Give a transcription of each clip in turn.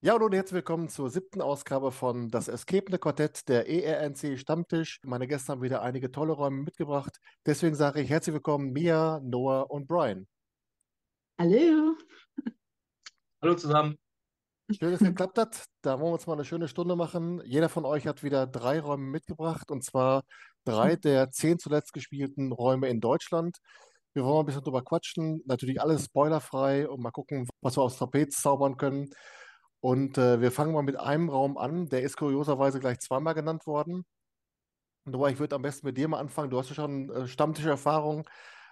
Ja, hallo und herzlich willkommen zur 7. Ausgabe von Das Escapende Quartett, der ERNC-Stammtisch. Meine Gäste haben wieder einige tolle Räume mitgebracht. Deswegen sage ich herzlich willkommen Mia, Noah und Brian. Hallo. Hallo zusammen. Schön, dass es geklappt hat. Da wollen wir uns mal eine schöne Stunde machen. Jeder von euch hat wieder 3 Räume mitgebracht, und zwar 3 der 10 zuletzt gespielten Räume in Deutschland. Wir wollen mal ein bisschen drüber quatschen. Natürlich alles spoilerfrei und mal gucken, was wir aus Trapez zaubern können. Und wir fangen mal mit einem Raum an, der ist kurioserweise gleich zweimal genannt worden. Noah, ich würde am besten mit dir mal anfangen. Du hast ja schon Stammtischerfahrung,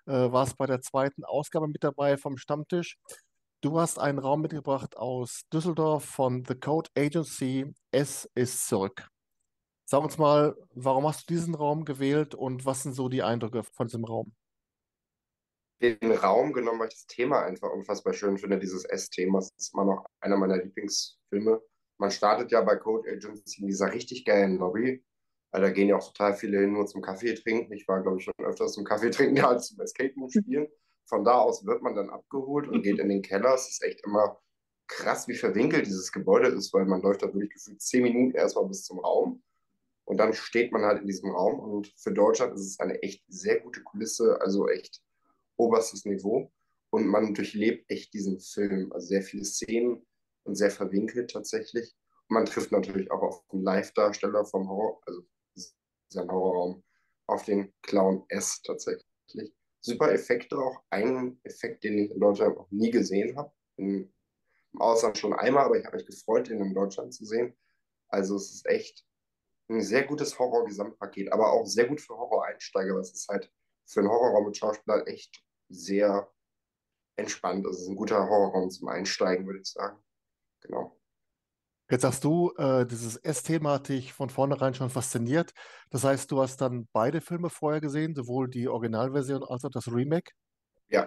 warst bei der 2. Ausgabe mit dabei vom Stammtisch. Du hast einen Raum mitgebracht aus Düsseldorf von The Code Agency, Es ist zurück. Sag uns mal, warum hast du diesen Raum gewählt und was sind so die Eindrücke von diesem Raum? Den Raum genommen, weil ich das Thema einfach unfassbar schön finde, dieses S-Thema. Das ist immer noch einer meiner Lieblingsfilme. Man startet ja bei Code Agency in dieser richtig geilen Lobby. Also da gehen ja auch total viele hin, nur zum Kaffee trinken. Ich war, glaube ich, schon öfters zum Kaffee trinken, ja, als zum Escape Room spielen. Von da aus wird man dann abgeholt und geht in den Keller. Es ist echt immer krass, wie verwinkelt dieses Gebäude ist, weil man läuft da wirklich gefühlt 10 Minuten erstmal bis zum Raum. Und dann steht man halt in diesem Raum. Und für Deutschland ist es eine echt sehr gute Kulisse, also echt oberstes Niveau, und man durchlebt echt diesen Film, also sehr viele Szenen und sehr verwinkelt tatsächlich. Und man trifft natürlich auch auf den Live-Darsteller vom Horror, also sein Horrorraum, auf den Clown S tatsächlich. Super Effekte auch, einen Effekt, den ich in Deutschland noch nie gesehen habe, im Ausland schon einmal, aber ich habe mich gefreut, ihn in Deutschland zu sehen. Also es ist echt ein sehr gutes Horror-Gesamtpaket, aber auch sehr gut für Horror-Einsteiger, weil es ist halt für einen Horrorraum mit Schauspielern echt sehr entspannt. Also es ist ein guter Horrorraum zum Einsteigen, würde ich sagen. Genau. Jetzt sagst du, dieses S-Thema hat dich von vornherein schon fasziniert. Das heißt, du hast dann beide Filme vorher gesehen, sowohl die Originalversion als auch das Remake? Ja.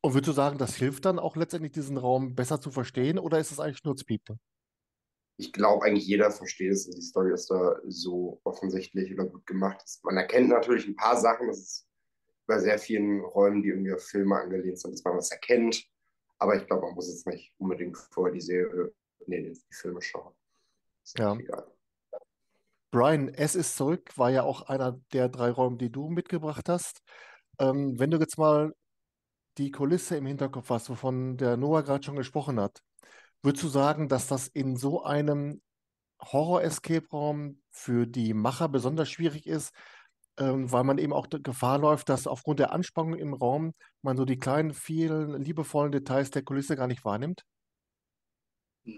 Und würdest du sagen, das hilft dann auch letztendlich, diesen Raum besser zu verstehen, oder ist es eigentlich nur Schnurzpiepe? Ich glaube, eigentlich jeder versteht es, und die Story ist da so offensichtlich oder gut gemacht. Man erkennt natürlich ein paar Sachen, das ist bei sehr vielen Räumen, die irgendwie auf Filme angelehnt sind, dass man was erkennt. Aber ich glaube, man muss jetzt nicht unbedingt vorher die Filme schauen. Ja. Brian, Es ist zurück war ja auch einer der 3 Räume, die du mitgebracht hast. Wenn du jetzt mal die Kulisse im Hinterkopf hast, wovon der Noah gerade schon gesprochen hat, würdest du sagen, dass das in so einem Horror-Escape-Raum für die Macher besonders schwierig ist, weil man eben auch Gefahr läuft, dass aufgrund der Anspannung im Raum man so die kleinen, vielen, liebevollen Details der Kulisse gar nicht wahrnimmt?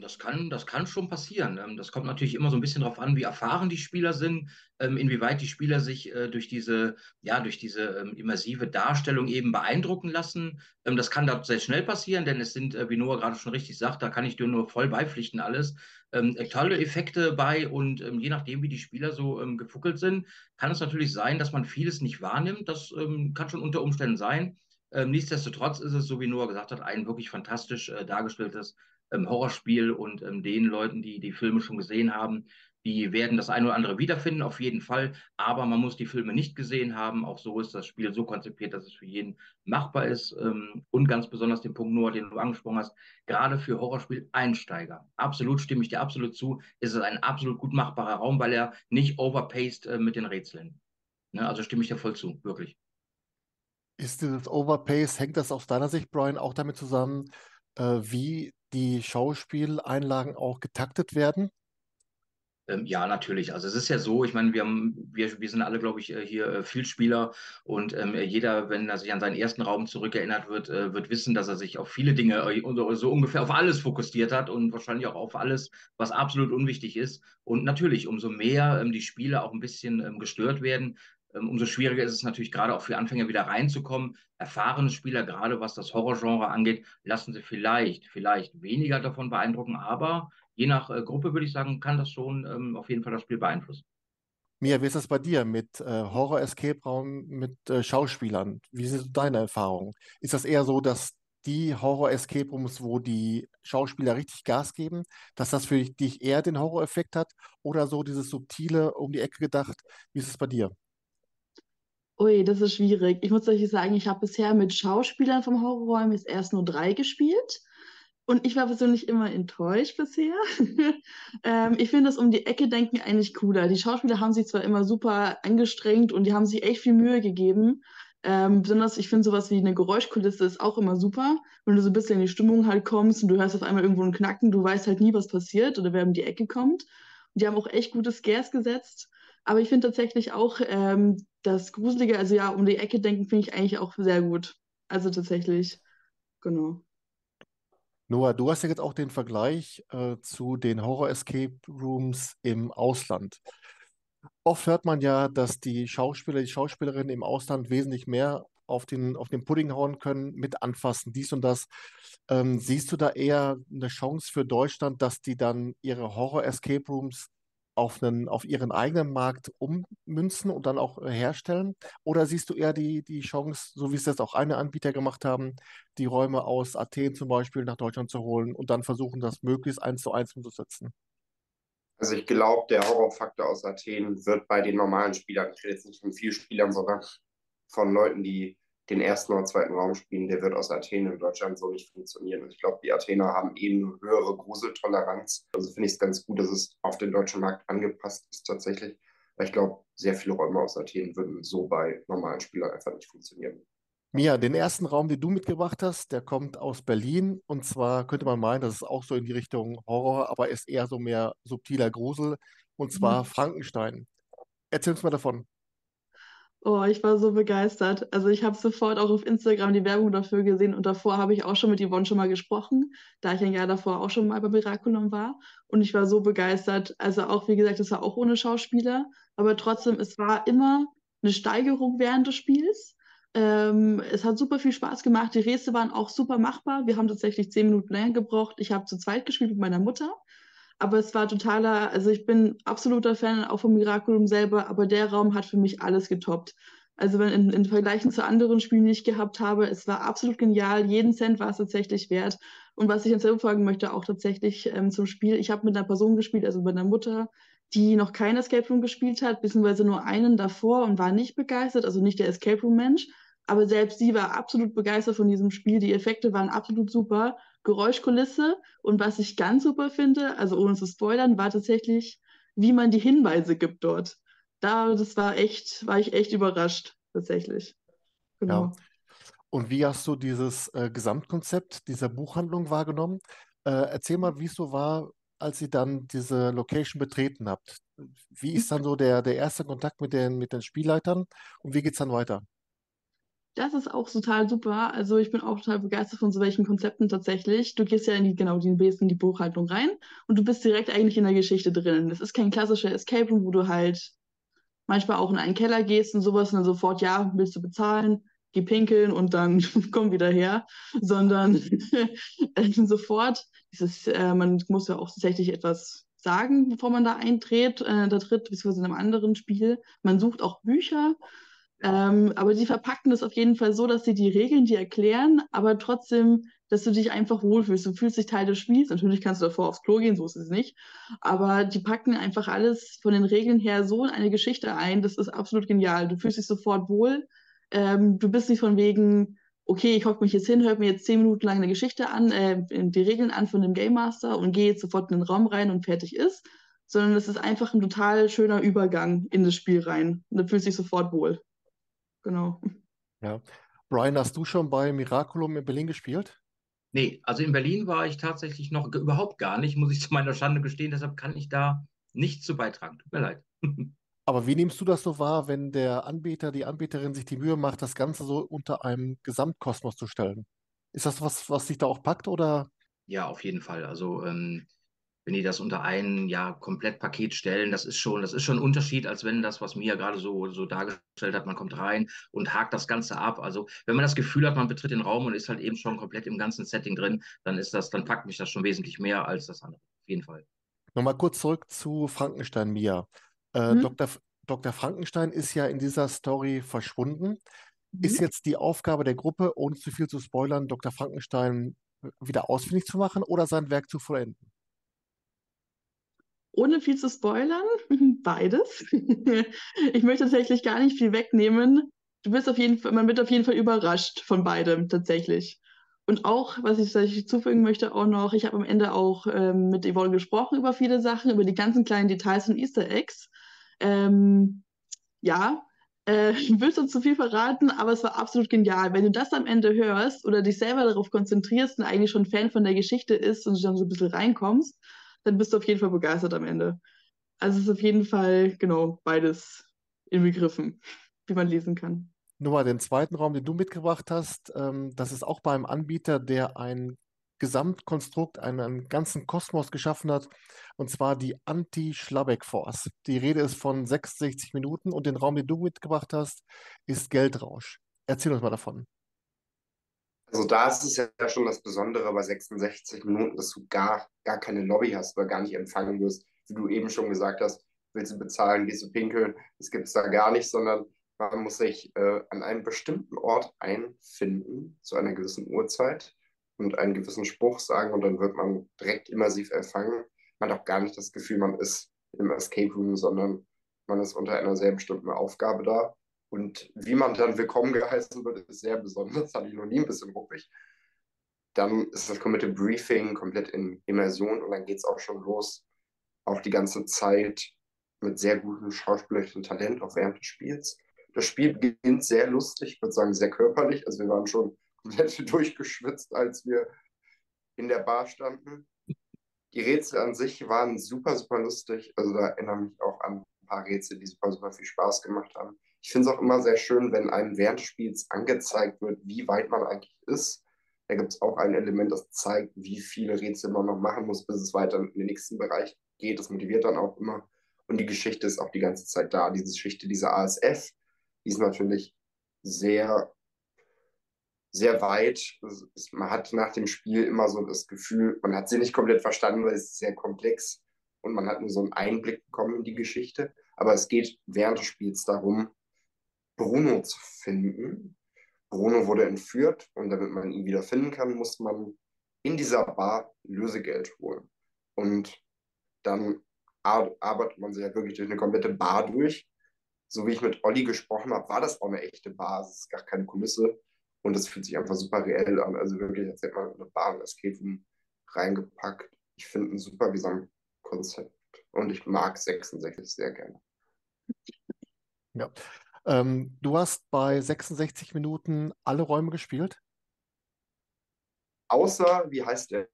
Das kann schon passieren. Das kommt natürlich immer so ein bisschen darauf an, wie erfahren die Spieler sind, inwieweit die Spieler sich durch diese immersive Darstellung eben beeindrucken lassen. Das kann da sehr schnell passieren, denn es sind, wie Noah gerade schon richtig sagt, da kann ich dir nur voll beipflichten alles. Tolle Effekte bei, und je nachdem, wie die Spieler so gefuckelt sind, kann es natürlich sein, dass man vieles nicht wahrnimmt. Das kann schon unter Umständen sein. Nichtsdestotrotz ist es, so wie Noah gesagt hat, ein wirklich fantastisch dargestelltes Horrorspiel, und den Leuten, die die Filme schon gesehen haben, die werden das ein oder andere wiederfinden, auf jeden Fall. Aber man muss die Filme nicht gesehen haben. Auch so ist das Spiel so konzipiert, dass es für jeden machbar ist. Und ganz besonders den Punkt, Noah, den du angesprochen hast, gerade für Horrorspiel-Einsteiger. Absolut, stimme ich dir absolut zu, ist es ein absolut gut machbarer Raum, weil er nicht overpaced mit den Rätseln. Ne? Also stimme ich dir voll zu, wirklich. Ist dieses Overpace, hängt das aus deiner Sicht, Brian, auch damit zusammen, wie die Schauspieleinlagen auch getaktet werden? Ja, natürlich. Also es ist ja so, ich meine, wir sind alle, glaube ich, hier Vielspieler, und jeder, wenn er sich an seinen ersten Raum zurückerinnert wird, wird wissen, dass er sich auf viele Dinge, so ungefähr auf alles fokussiert hat und wahrscheinlich auch auf alles, was absolut unwichtig ist. Und natürlich, umso mehr die Spiele auch ein bisschen gestört werden, umso schwieriger ist es natürlich gerade auch für Anfänger wieder reinzukommen. Erfahrene Spieler, gerade was das Horrorgenre angeht, lassen sie vielleicht weniger davon beeindrucken, aber je nach Gruppe, würde ich sagen, kann das schon auf jeden Fall das Spiel beeinflussen. Mia, wie ist das bei dir mit Horror-Escape-Raum, mit Schauspielern? Wie sind deine Erfahrungen? Ist das eher so, dass die Horror-Escape-Rooms, wo die Schauspieler richtig Gas geben, dass das für dich eher den Horror-Effekt hat, oder so dieses subtile, um die Ecke gedacht? Wie ist es bei dir? Ui, das ist schwierig. Ich muss euch sagen, ich habe bisher mit Schauspielern vom Horrorraum jetzt erst nur 3 gespielt. Und ich war persönlich immer enttäuscht bisher. Ich finde das um die Ecke denken eigentlich cooler. Die Schauspieler haben sich zwar immer super angestrengt und die haben sich echt viel Mühe gegeben. Besonders, ich finde sowas wie eine Geräuschkulisse ist auch immer super. Wenn du so ein bisschen in die Stimmung halt kommst und du hörst auf einmal irgendwo einen Knacken, du weißt halt nie, was passiert oder wer um die Ecke kommt. Und die haben auch echt gute Scares gesetzt. Aber ich finde tatsächlich auch das Gruselige, also ja, um die Ecke denken, finde ich eigentlich auch sehr gut. Also tatsächlich, genau. Noah, du hast ja jetzt auch den Vergleich zu den Horror-Escape-Rooms im Ausland. Oft hört man ja, dass die Schauspieler, die Schauspielerinnen im Ausland wesentlich mehr auf den Pudding hauen können, mit anfassen, dies und das. Siehst du da eher eine Chance für Deutschland, dass die dann ihre Horror-Escape-Rooms auf ihren eigenen Markt ummünzen und dann auch herstellen? Oder siehst du eher die Chance, so wie es jetzt auch einige Anbieter gemacht haben, die Räume aus Athen zum Beispiel nach Deutschland zu holen und dann versuchen, das möglichst 1:1 umzusetzen? Also ich glaube, der Horrorfaktor aus Athen wird bei den normalen Spielern, ich rede jetzt nicht von vielen Spielern, sondern von Leuten, die den ersten oder zweiten Raum spielen, der wird aus Athen in Deutschland so nicht funktionieren. Und ich glaube, die Athener haben eben eine höhere Gruseltoleranz. Also finde ich es ganz gut, dass es auf den deutschen Markt angepasst ist tatsächlich. Weil ich glaube, sehr viele Räume aus Athen würden so bei normalen Spielern einfach nicht funktionieren. Mia, den ersten Raum, den du mitgebracht hast, der kommt aus Berlin. Und zwar könnte man meinen, das ist auch so in die Richtung Horror, aber ist eher so mehr subtiler Grusel. Und zwar Frankenstein. Erzähl uns mal davon. Oh, ich war so begeistert. Also ich habe sofort auch auf Instagram die Werbung dafür gesehen und davor habe ich auch schon mit Yvonne schon mal gesprochen, da ich ein Jahr davor auch schon mal bei Miraculum war und ich war so begeistert. Also auch, wie gesagt, das war auch ohne Schauspieler, aber trotzdem, es war immer eine Steigerung während des Spiels. Es hat super viel Spaß gemacht, die Rätsel waren auch super machbar. Wir haben tatsächlich 10 Minuten länger gebraucht. Ich habe zu zweit gespielt mit meiner Mutter. Aber es war totaler, also ich bin absoluter Fan auch vom Miraculum selber, aber der Raum hat für mich alles getoppt. Also wenn in Vergleichen zu anderen Spielen, die ich gehabt habe, es war absolut genial, jeden Cent war es tatsächlich wert. Und was ich jetzt sagen möchte, auch tatsächlich zum Spiel, ich habe mit einer Person gespielt, also mit einer Mutter, die noch kein Escape Room gespielt hat, beziehungsweise nur einen davor und war nicht begeistert, also nicht der Escape Room Mensch, aber selbst sie war absolut begeistert von diesem Spiel, die Effekte waren absolut super. Geräuschkulisse und was ich ganz super finde, also ohne zu spoilern, war tatsächlich, wie man die Hinweise gibt dort. War ich echt überrascht, tatsächlich. Genau. Ja. Und wie hast du dieses Gesamtkonzept dieser Buchhandlung wahrgenommen? Erzähl mal, wie es so war, als ihr dann diese Location betreten habt. Wie ist dann so der erste Kontakt mit den Spielleitern und wie geht es dann weiter? Das ist auch total super. Also ich bin auch total begeistert von so welchen Konzepten tatsächlich. Du gehst ja in die Buchhaltung rein und du bist direkt eigentlich in der Geschichte drin. Das ist kein klassischer Escape Room, wo du halt manchmal auch in einen Keller gehst und sowas und dann sofort, ja, willst du bezahlen, geh pinkeln und dann komm wieder her, sondern sofort, man muss ja auch tatsächlich etwas sagen, bevor man da eintritt, beziehungsweise in einem anderen Spiel. Man sucht auch Bücher. Aber die verpacken das auf jeden Fall so, dass sie die Regeln dir erklären, aber trotzdem, dass du dich einfach wohlfühlst. Du fühlst dich Teil des Spiels. Natürlich kannst du davor aufs Klo gehen, so ist es nicht. Aber die packen einfach alles von den Regeln her so in eine Geschichte ein. Das ist absolut genial. Du fühlst dich sofort wohl. Du bist nicht von wegen, okay, ich hocke mich jetzt hin, hört mir jetzt 10 Minuten lang eine Geschichte an, die Regeln an von dem Game Master und gehe jetzt sofort in den Raum rein und fertig ist. Sondern es ist einfach ein total schöner Übergang in das Spiel rein. Und du fühlst dich sofort wohl. Genau. Ja. Brian, hast du schon bei Miraculum in Berlin gespielt? Nee, also in Berlin war ich tatsächlich noch überhaupt gar nicht, muss ich zu meiner Schande gestehen, deshalb kann ich da nichts zu beitragen. Tut mir leid. Aber wie nimmst du das so wahr, wenn der Anbieter, die Anbieterin sich die Mühe macht, das Ganze so unter einem Gesamtkosmos zu stellen? Ist das was dich da auch packt, oder? Ja, auf jeden Fall. Also wenn die das unter ein Komplettpaket stellen, das ist schon ein Unterschied, als wenn das, was Mia gerade so dargestellt hat, man kommt rein und hakt das Ganze ab. Also wenn man das Gefühl hat, man betritt den Raum und ist halt eben schon komplett im ganzen Setting drin, dann packt mich das schon wesentlich mehr als das andere. Auf jeden Fall. Nochmal kurz zurück zu Frankenstein, Mia. Dr. Frankenstein ist ja in dieser Story verschwunden. Ist jetzt die Aufgabe der Gruppe, ohne zu viel zu spoilern, Dr. Frankenstein wieder ausfindig zu machen oder sein Werk zu vollenden? Ohne viel zu spoilern, beides. Ich möchte tatsächlich gar nicht viel wegnehmen. Man wird auf jeden Fall überrascht von beidem, tatsächlich. Und auch, was ich hinzufügen möchte, auch noch, ich habe am Ende auch mit Yvonne gesprochen über viele Sachen, über die ganzen kleinen Details und Easter Eggs. Ich will schon zu viel verraten, aber es war absolut genial. Wenn du das am Ende hörst oder dich selber darauf konzentrierst und eigentlich schon Fan von der Geschichte ist und dann so ein bisschen reinkommst, dann bist du auf jeden Fall begeistert am Ende. Also es ist auf jeden Fall, genau, beides inbegriffen, wie man lesen kann. Nur mal den zweiten Raum, den du mitgebracht hast, das ist auch beim Anbieter, der ein Gesamtkonstrukt, einen ganzen Kosmos geschaffen hat, und zwar die Anti-Schlabeck-Force. Die Rede ist von 66 Minuten und den Raum, den du mitgebracht hast, ist Geldrausch. Erzähl uns mal davon. Also da ist es ja schon das Besondere bei 66 Minuten, dass du gar keine Lobby hast oder gar nicht empfangen wirst, wie du eben schon gesagt hast, willst du bezahlen, gehst du pinkeln, das gibt es da gar nicht, sondern man muss sich an einem bestimmten Ort einfinden, zu einer gewissen Uhrzeit und einen gewissen Spruch sagen, und dann wird man direkt immersiv empfangen. Man hat auch gar nicht das Gefühl, man ist im Escape Room, sondern man ist unter einer sehr bestimmten Aufgabe da. Und wie man dann willkommen geheißen wird, ist sehr besonders, hatte ich noch nie, ein bisschen ruppig. Dann ist das komplette Briefing komplett in Immersion und dann geht es auch schon los, auch die ganze Zeit mit sehr gutem schauspielerischen Talent, auch während des Spiels. Das Spiel beginnt sehr lustig, ich würde sagen sehr körperlich. Also wir waren schon komplett durchgeschwitzt, als wir in der Bar standen. Die Rätsel an sich waren super, super lustig. Also da erinnere ich mich auch an ein paar Rätsel, die super, super viel Spaß gemacht haben. Ich finde es auch immer sehr schön, wenn einem während des Spiels angezeigt wird, wie weit man eigentlich ist. Da gibt es auch ein Element, das zeigt, wie viele Rätsel man noch machen muss, bis es weiter in den nächsten Bereich geht. Das motiviert dann auch immer. Und die Geschichte ist auch die ganze Zeit da. Diese Geschichte, diese ASF, die ist natürlich sehr, sehr weit. Man hat nach dem Spiel immer so das Gefühl, man hat sie nicht komplett verstanden, weil es ist sehr komplex und man hat nur so einen Einblick bekommen in die Geschichte. Aber es geht während des Spiels darum, Bruno zu finden. Bruno wurde entführt und damit man ihn wieder finden kann, muss man in dieser Bar Lösegeld holen. Und dann arbeitet man sich ja wirklich durch eine komplette Bar durch. So wie ich mit Olli gesprochen habe, war das auch eine echte Bar, es ist gar keine Kulisse und das fühlt sich einfach super reell an. Also wirklich, jetzt hätte man eine Bar in Escape Room reingepackt. Ich finde ein super Gesamtkonzept und ich mag 66 sehr gerne. Ja. Du hast bei 66 Minuten alle Räume gespielt? Außer, wie heißt der,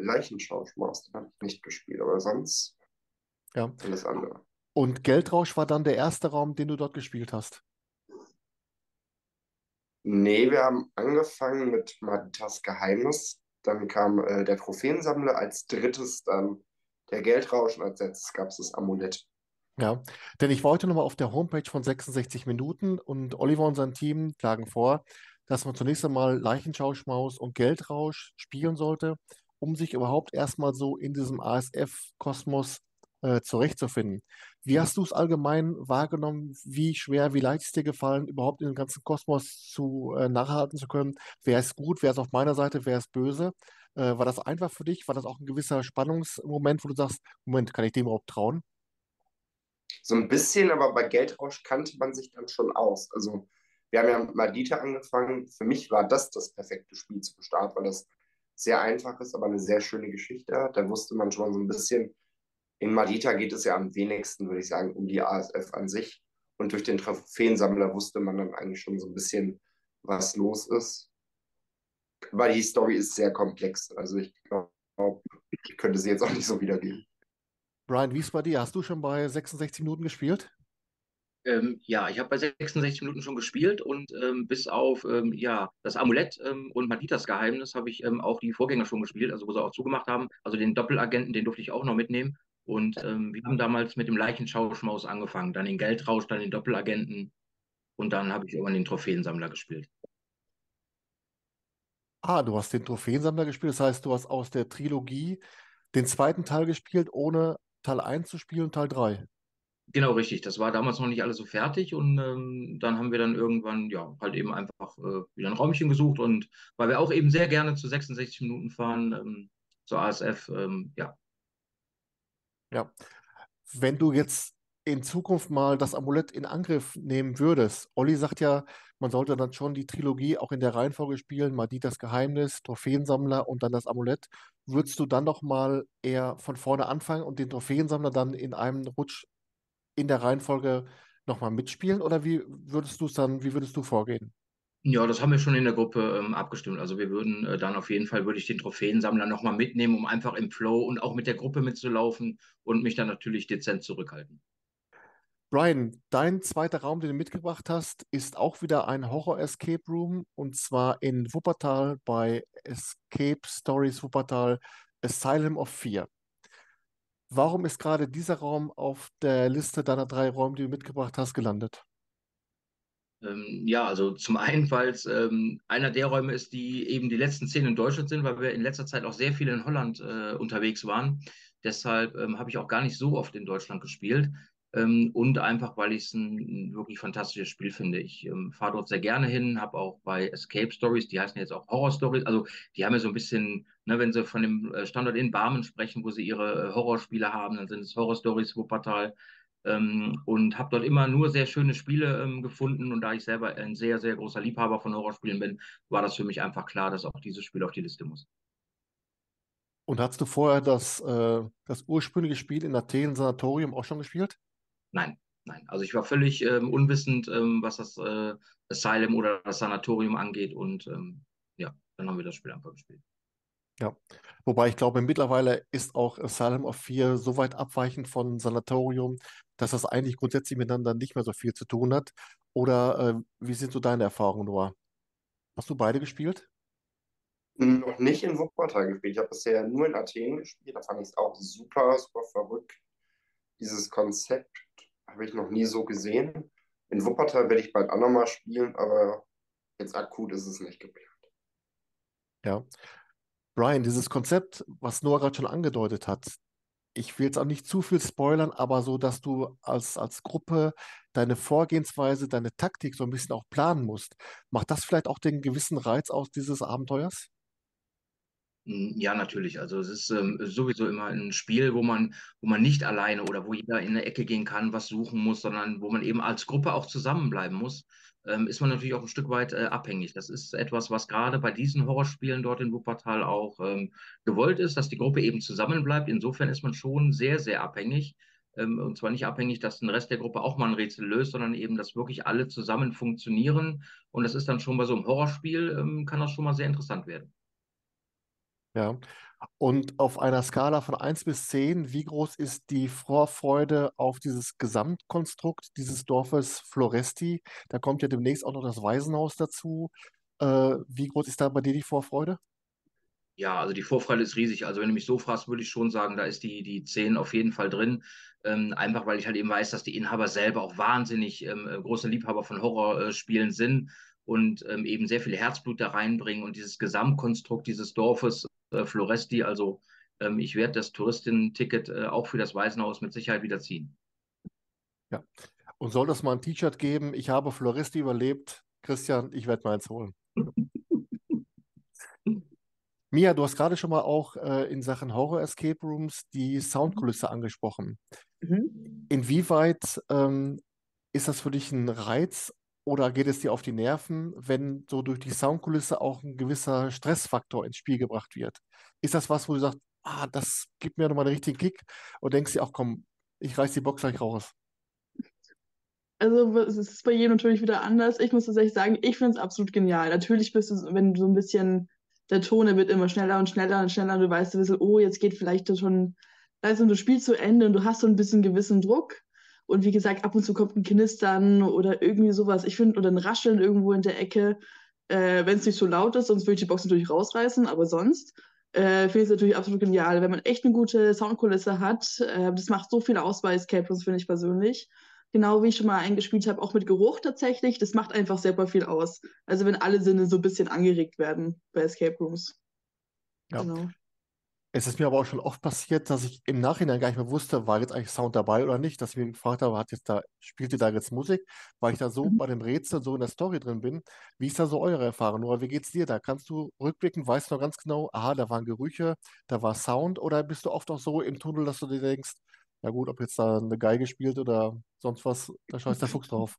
Leichenschauschmaus, den habe ich nicht gespielt, aber sonst ja. Alles andere. Und Geldrausch war dann der erste Raum, den du dort gespielt hast? Nee, wir haben angefangen mit Maditas Geheimnis. Dann kam der Trophäensammler, als drittes dann der Geldrausch und als letztes gab es das Amulett. Ja, denn ich war heute nochmal auf der Homepage von 66 Minuten und Oliver und sein Team schlagen vor, dass man zunächst einmal Leichenschauschmaus und Geldrausch spielen sollte, um sich überhaupt erstmal so in diesem ASF-Kosmos zurechtzufinden. Wie hast du es allgemein wahrgenommen? Wie schwer, wie leicht ist dir gefallen, überhaupt in den ganzen Kosmos nachhalten zu können? Wer ist gut, wer ist auf meiner Seite, wer ist böse? War das einfach für dich? War das auch ein gewisser Spannungsmoment, wo du sagst, Moment, kann ich dem überhaupt trauen? So ein bisschen, aber bei Geldrausch kannte man sich dann schon aus. Also wir haben ja mit Madita angefangen. Für mich war das perfekte Spiel zum Start, weil das sehr einfach ist, aber eine sehr schöne Geschichte hat. Da wusste man schon so ein bisschen. In Madita geht es ja am wenigsten, würde ich sagen, um die ASF an sich. Und durch den Trophäensammler wusste man dann eigentlich schon so ein bisschen, was los ist. Aber die Story ist sehr komplex. Also ich glaube, ich könnte sie jetzt auch nicht so wiedergeben. Brian, wie ist es bei dir? Hast du schon bei 66 Minuten gespielt? Ja, ich habe bei 66 Minuten schon gespielt und bis auf das Amulett und Maditas Geheimnis habe ich auch die Vorgänger schon gespielt, also wo sie auch zugemacht haben. Also den Doppelagenten, den durfte ich auch noch mitnehmen. Und wir haben damals mit dem Leichenschauschmaus angefangen, dann den Geldrausch, dann den Doppelagenten und dann habe ich irgendwann den Trophäensammler gespielt. Ah, du hast den Trophäensammler gespielt, das heißt, du hast aus der Trilogie den zweiten Teil gespielt, ohne Teil 1 zu spielen und Teil 3. Genau, richtig. Das war damals noch nicht alles so fertig und dann haben wir dann irgendwann halt eben einfach wieder ein Räumchen gesucht und weil wir auch eben sehr gerne zu 66 Minuten fahren, zur ASF, ja. Ja, wenn du jetzt in Zukunft mal das Amulett in Angriff nehmen würdest. Olli sagt ja, man sollte dann schon die Trilogie auch in der Reihenfolge spielen, Maditas Geheimnis, Trophäensammler und dann das Amulett. Würdest du dann noch mal eher von vorne anfangen und den Trophäensammler dann in einem Rutsch in der Reihenfolge noch mal mitspielen? Oder wie würdest du vorgehen? Ja, das haben wir schon in der Gruppe abgestimmt. Also wir würden dann auf jeden Fall, würde ich den Trophäensammler nochmal mitnehmen, um einfach im Flow und auch mit der Gruppe mitzulaufen und mich dann natürlich dezent zurückhalten. Brian, dein zweiter Raum, den du mitgebracht hast, ist auch wieder ein Horror-Escape Room, und zwar in Wuppertal bei Escape Stories Wuppertal, Asylum of Fear. Warum ist gerade dieser Raum auf der Liste deiner 3 Räume, die du mitgebracht hast, gelandet? Ja, also zum einen, weil es einer der Räume ist, die eben die letzten 10 in Deutschland sind, weil wir in letzter Zeit auch sehr viel in Holland unterwegs waren. Deshalb habe ich auch gar nicht so oft in Deutschland gespielt und einfach, weil ich es ein wirklich fantastisches Spiel finde. Ich fahre dort sehr gerne hin, habe auch bei Escape Stories, die heißen jetzt auch Horror Stories, also die haben ja so ein bisschen, ne, wenn sie von dem Standort in Barmen sprechen, wo sie ihre Horrorspiele haben, dann sind es Horror Stories Wuppertal. Und habe dort immer nur sehr schöne Spiele gefunden, und da ich selber ein sehr, sehr großer Liebhaber von Horrorspielen bin, war das für mich einfach klar, dass auch dieses Spiel auf die Liste muss. Und hast du vorher das ursprüngliche Spiel in Athen, Sanatorium, auch schon gespielt? Nein. Also ich war völlig unwissend, was das Asylum oder das Sanatorium angeht, und ja, dann haben wir das Spiel einfach gespielt. Ja, wobei ich glaube, mittlerweile ist auch Asylum of Fear so weit abweichend von Sanatorium, dass das eigentlich grundsätzlich miteinander nicht mehr so viel zu tun hat. Oder wie sind so deine Erfahrungen, Noah? Hast du beide gespielt? Noch nicht in Wuppertal gespielt. Ich habe bisher nur in Athen gespielt. Da fand ich es auch super, super verrückt. Dieses Konzept habe ich noch nie so gesehen. In Wuppertal werde ich bald auch nochmal spielen, aber jetzt akut ist es nicht geplant. Ja. Brian, dieses Konzept, was Noah gerade schon angedeutet hat, ich will jetzt auch nicht zu viel spoilern, aber so, dass du als Gruppe deine Vorgehensweise, deine Taktik so ein bisschen auch planen musst, macht das vielleicht auch den gewissen Reiz aus dieses Abenteuers? Ja, natürlich. Also es ist sowieso immer ein Spiel, wo man nicht alleine oder wo jeder in eine Ecke gehen kann, was suchen muss, sondern wo man eben als Gruppe auch zusammenbleiben muss, ist man natürlich auch ein Stück weit abhängig. Das ist etwas, was gerade bei diesen Horrorspielen dort in Wuppertal auch gewollt ist, dass die Gruppe eben zusammenbleibt. Insofern ist man schon sehr, sehr abhängig. Und zwar nicht abhängig, dass ein Rest der Gruppe auch mal ein Rätsel löst, sondern eben, dass wirklich alle zusammen funktionieren. Und das ist dann schon bei so einem Horrorspiel, kann das schon mal sehr interessant werden. Ja, und auf einer Skala von 1 bis 10, wie groß ist die Vorfreude auf dieses Gesamtkonstrukt dieses Dorfes Floresti? Da kommt ja demnächst auch noch das Waisenhaus dazu. Wie groß ist da bei dir die Vorfreude? Ja, also die Vorfreude ist riesig. Also wenn du mich so fragst, würde ich schon sagen, da ist die 10 auf jeden Fall drin. Einfach, weil ich halt eben weiß, dass die Inhaber selber auch wahnsinnig große Liebhaber von Horrorspielen sind und eben sehr viel Herzblut da reinbringen und dieses Gesamtkonstrukt dieses Dorfes Floresti, also ich werde das Touristinnen-Ticket auch für das Waisenhaus mit Sicherheit wieder ziehen. Ja, und soll das mal ein T-Shirt geben? Ich habe Floresti überlebt. Christian, ich werde meins holen. Mia, du hast gerade schon mal auch in Sachen Horror-Escape Rooms die Soundkulisse angesprochen. Mhm. Inwieweit ist das für dich ein Reiz? Oder geht es dir auf die Nerven, wenn so durch die Soundkulisse auch ein gewisser Stressfaktor ins Spiel gebracht wird? Ist das was, wo du sagst, das gibt mir nochmal einen richtigen Kick, und denkst dir, komm, ich reiß die Box gleich raus? Also es ist bei jedem natürlich wieder anders. Ich muss tatsächlich sagen, ich finde es absolut genial. Natürlich bist du, wenn du so ein bisschen, der Ton wird immer schneller und schneller und schneller, und du weißt ein bisschen, jetzt geht vielleicht schon langsam das Spiel zu Ende, und du hast so ein bisschen gewissen Druck. Und wie gesagt, ab und zu kommt ein Knistern oder irgendwie sowas, ich finde, oder ein Rascheln irgendwo in der Ecke, wenn es nicht so laut ist, sonst würde ich die Box natürlich rausreißen, aber sonst finde ich es natürlich absolut genial, wenn man echt eine gute Soundkulisse hat. Das macht so viel aus bei Escape Rooms, finde ich persönlich. Genau wie ich schon mal eingespielt habe, auch mit Geruch tatsächlich, das macht einfach super viel aus. Also wenn alle Sinne so ein bisschen angeregt werden bei Escape Rooms. Ja. Genau. Es ist mir aber auch schon oft passiert, dass ich im Nachhinein gar nicht mehr wusste, war jetzt eigentlich Sound dabei oder nicht, dass ich mir gefragt habe, spielte da jetzt Musik, weil ich da so bei dem Rätsel so in der Story drin bin. Wie ist da so eure Erfahrung? Nora, wie geht's dir da? Kannst du rückblicken, weißt du noch ganz genau, da waren Gerüche, da war Sound, oder bist du oft auch so im Tunnel, dass du dir denkst, Ja gut, ob jetzt da eine Geige spielt oder sonst was, da scheißt der Fuchs drauf.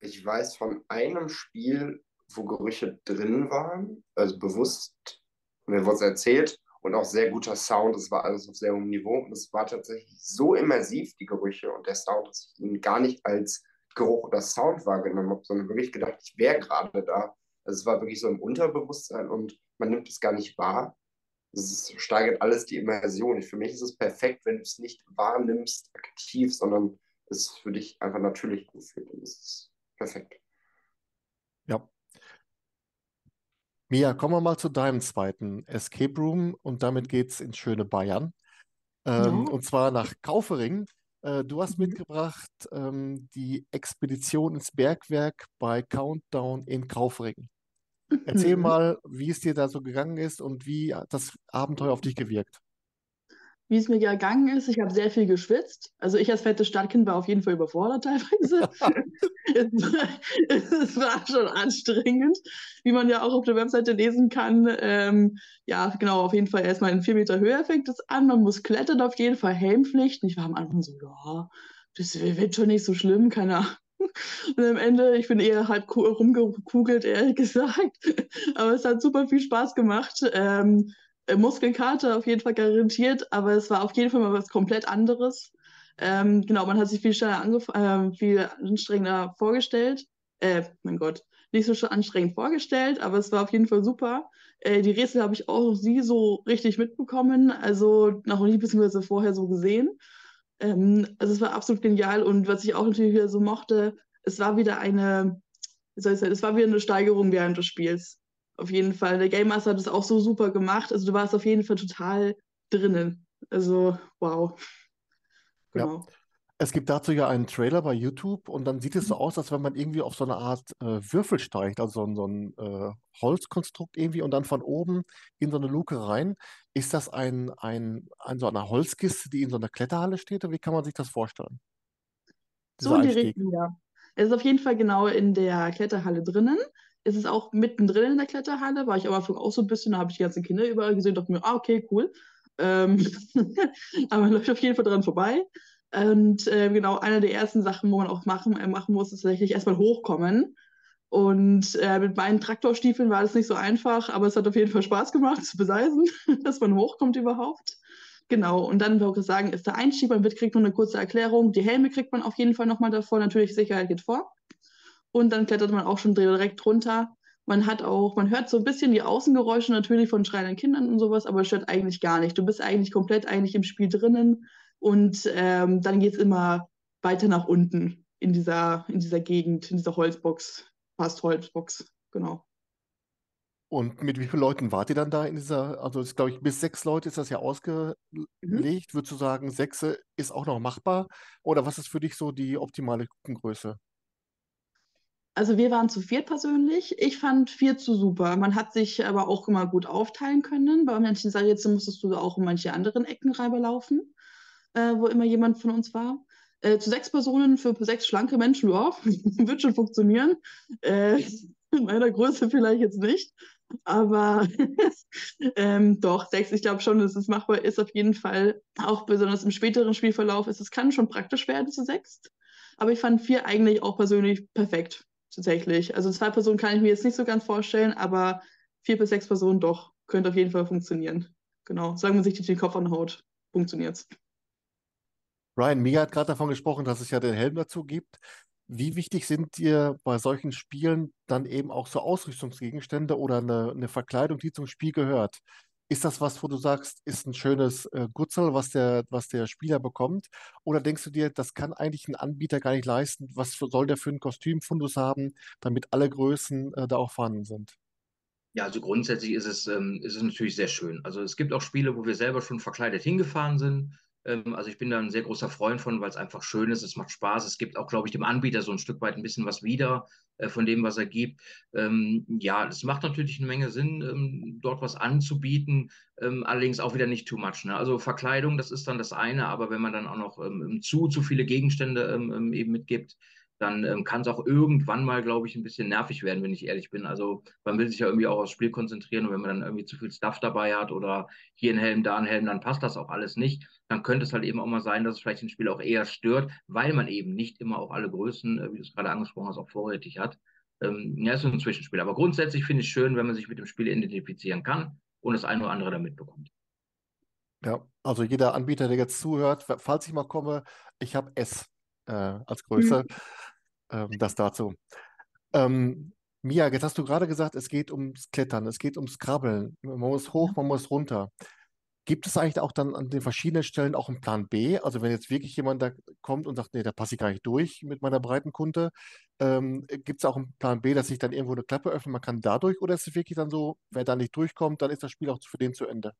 Ich weiß von einem Spiel, wo Gerüche drin waren, also bewusst, mir wurde es erzählt, und auch sehr guter Sound, es war alles auf sehr hohem Niveau und es war tatsächlich so immersiv, die Gerüche und der Sound, dass ich ihn gar nicht als Geruch oder Sound wahrgenommen habe, sondern wirklich gedacht, ich wäre gerade da. Also es war wirklich so im Unterbewusstsein und man nimmt es gar nicht wahr. Es steigert alles die Immersion. Für mich ist es perfekt, wenn du es nicht wahrnimmst, aktiv, sondern es ist für dich einfach natürlich gefühlt. Und es ist perfekt. Ja. Mia, kommen wir mal zu deinem zweiten Escape Room und damit geht's ins schöne Bayern. Und zwar nach Kaufering. Du hast mitgebracht die Expedition ins Bergwerk bei Countdown in Kaufering. Erzähl mal, wie es dir da so gegangen ist und wie das Abenteuer auf dich gewirkt. Wie es mir gegangen ist, ich habe sehr viel geschwitzt. Also ich als fettes Stadtkind war auf jeden Fall überfordert teilweise. Es war schon anstrengend, wie man ja auch auf der Webseite lesen kann. Ja, genau, auf jeden Fall erstmal in 4 Meter Höhe fängt es an. Man muss klettern, auf jeden Fall Helmpflicht. Ich war am Anfang so, ja, das wird schon nicht so schlimm, keine Ahnung. Und am Ende, ich bin eher halb rumgekugelt, ehrlich gesagt. Aber es hat super viel Spaß gemacht. Muskelkater auf jeden Fall garantiert, aber es war auf jeden Fall mal was komplett anderes. Genau, man hat sich viel schneller viel anstrengender vorgestellt. Mein Gott, nicht so anstrengend vorgestellt, aber es war auf jeden Fall super. Die Rätsel habe ich auch nie so richtig mitbekommen, also noch nie bzw. vorher so gesehen. Also es war absolut genial und was ich auch natürlich wieder so mochte, es war wieder eine, wie soll ich sagen, es war wieder eine Steigerung während des Spiels. Auf jeden Fall. Der Game Master hat es auch so super gemacht. Also du warst auf jeden Fall total drinnen. Also wow. Genau. Ja. Es gibt dazu ja einen Trailer bei YouTube und dann sieht es so aus, als wenn man irgendwie auf so eine Art Würfel steigt, also so ein Holzkonstrukt irgendwie und dann von oben in so eine Luke rein. Ist das ein so eine Holzkiste, die in so einer Kletterhalle steht? Oder wie kann man sich das vorstellen? So in die Richtung, ja. Es ist auf jeden Fall genau in der Kletterhalle drinnen. Es ist auch mittendrin in der Kletterhalle, war ich am Anfang auch so ein bisschen, da habe ich die ganzen Kinder überall gesehen und dachte mir, ah, okay, cool. Aber man läuft auf jeden Fall dran vorbei. Und genau, eine der ersten Sachen, wo man auch machen muss, ist tatsächlich erstmal hochkommen. Und mit meinen Traktorstiefeln war das nicht so einfach, aber es hat auf jeden Fall Spaß gemacht zu beseisen, dass man hochkommt überhaupt. Genau, und dann würde ich sagen, ist der Einstieg, man kriegt nur eine kurze Erklärung. Die Helme kriegt man auf jeden Fall nochmal davor, natürlich Sicherheit geht vor. Und dann klettert man auch schon direkt runter. Man hört so ein bisschen die Außengeräusche natürlich von schreienden Kindern und sowas, aber es stört eigentlich gar nicht. Du bist eigentlich komplett im Spiel drinnen. Und dann geht es immer weiter nach unten in dieser Gegend, in dieser Holzbox, fast Holzbox, genau. Und mit wie vielen Leuten wart ihr dann da in dieser, also ist, glaube ich, bis 6 Leute ist das ja ausgelegt. Würdest du sagen, 6 ist auch noch machbar? Oder was ist für dich so die optimale Gruppengröße? Also wir waren zu 4 persönlich. Ich fand 4 zu super. Man hat sich aber auch immer gut aufteilen können. Bei manchen Rätseln musstest du auch in manche anderen Ecken rüberlaufen. Wo immer jemand von uns war. Zu 6 Personen für 6 schlanke Menschen, ja, wird schon funktionieren. In meiner Größe vielleicht jetzt nicht, aber doch, 6, ich glaube schon, dass es machbar ist auf jeden Fall. Auch besonders im späteren Spielverlauf es kann schon praktisch werden zu 6. Aber ich fand 4 eigentlich auch persönlich perfekt, tatsächlich. Also 2 Personen kann ich mir jetzt nicht so ganz vorstellen, aber 4 bis 6 Personen doch, könnte auf jeden Fall funktionieren. Genau, solange man sich nicht den Kopf anhaut, funktioniert's. Ryan, Mia hat gerade davon gesprochen, dass es ja den Helm dazu gibt. Wie wichtig sind dir bei solchen Spielen dann eben auch so Ausrüstungsgegenstände oder eine Verkleidung, die zum Spiel gehört? Ist das was, wo du sagst, ist ein schönes Gutzel, was der Spieler bekommt? Oder denkst du dir, das kann eigentlich ein Anbieter gar nicht leisten? Was soll der für einen Kostümfundus haben, damit alle Größen da auch vorhanden sind? Ja, also grundsätzlich ist es natürlich sehr schön. Also es gibt auch Spiele, wo wir selber schon verkleidet hingefahren sind. Also ich bin da ein sehr großer Freund von, weil es einfach schön ist, es macht Spaß. Es gibt auch, glaube ich, dem Anbieter so ein Stück weit ein bisschen was wieder von dem, was er gibt. Ja, es macht natürlich eine Menge Sinn, dort was anzubieten, allerdings auch wieder nicht too much. Ne? Also Verkleidung, das ist dann das eine, aber wenn man dann auch noch zu viele Gegenstände eben mitgibt, dann kann es auch irgendwann mal, glaube ich, ein bisschen nervig werden, wenn ich ehrlich bin. Also man will sich ja irgendwie auch aufs Spiel konzentrieren und wenn man dann irgendwie zu viel Stuff dabei hat oder hier ein Helm, dann passt das auch alles nicht. Dann könnte es halt eben auch mal sein, dass es vielleicht ein Spiel auch eher stört, weil man eben nicht immer auch alle Größen, wie du es gerade angesprochen hast, auch vorrätig hat. Ja, ist so ein Zwischenspiel. Aber grundsätzlich finde ich es schön, wenn man sich mit dem Spiel identifizieren kann und das eine oder andere da mitbekommt. Ja, also jeder Anbieter, der jetzt zuhört, falls ich mal komme, ich habe S als Größe. Das dazu. Mia, jetzt hast du gerade gesagt, es geht ums Klettern, es geht ums Krabbeln. Man muss hoch, man muss runter. Gibt es eigentlich auch dann an den verschiedenen Stellen auch einen Plan B? Also wenn jetzt wirklich jemand da kommt und sagt, nee, da passe ich gar nicht durch mit meiner Breitenkunde, gibt es auch einen Plan B, dass sich dann irgendwo eine Klappe öffnet, man kann da durch? Oder ist es wirklich dann so, wer da nicht durchkommt, dann ist das Spiel auch für den zu Ende?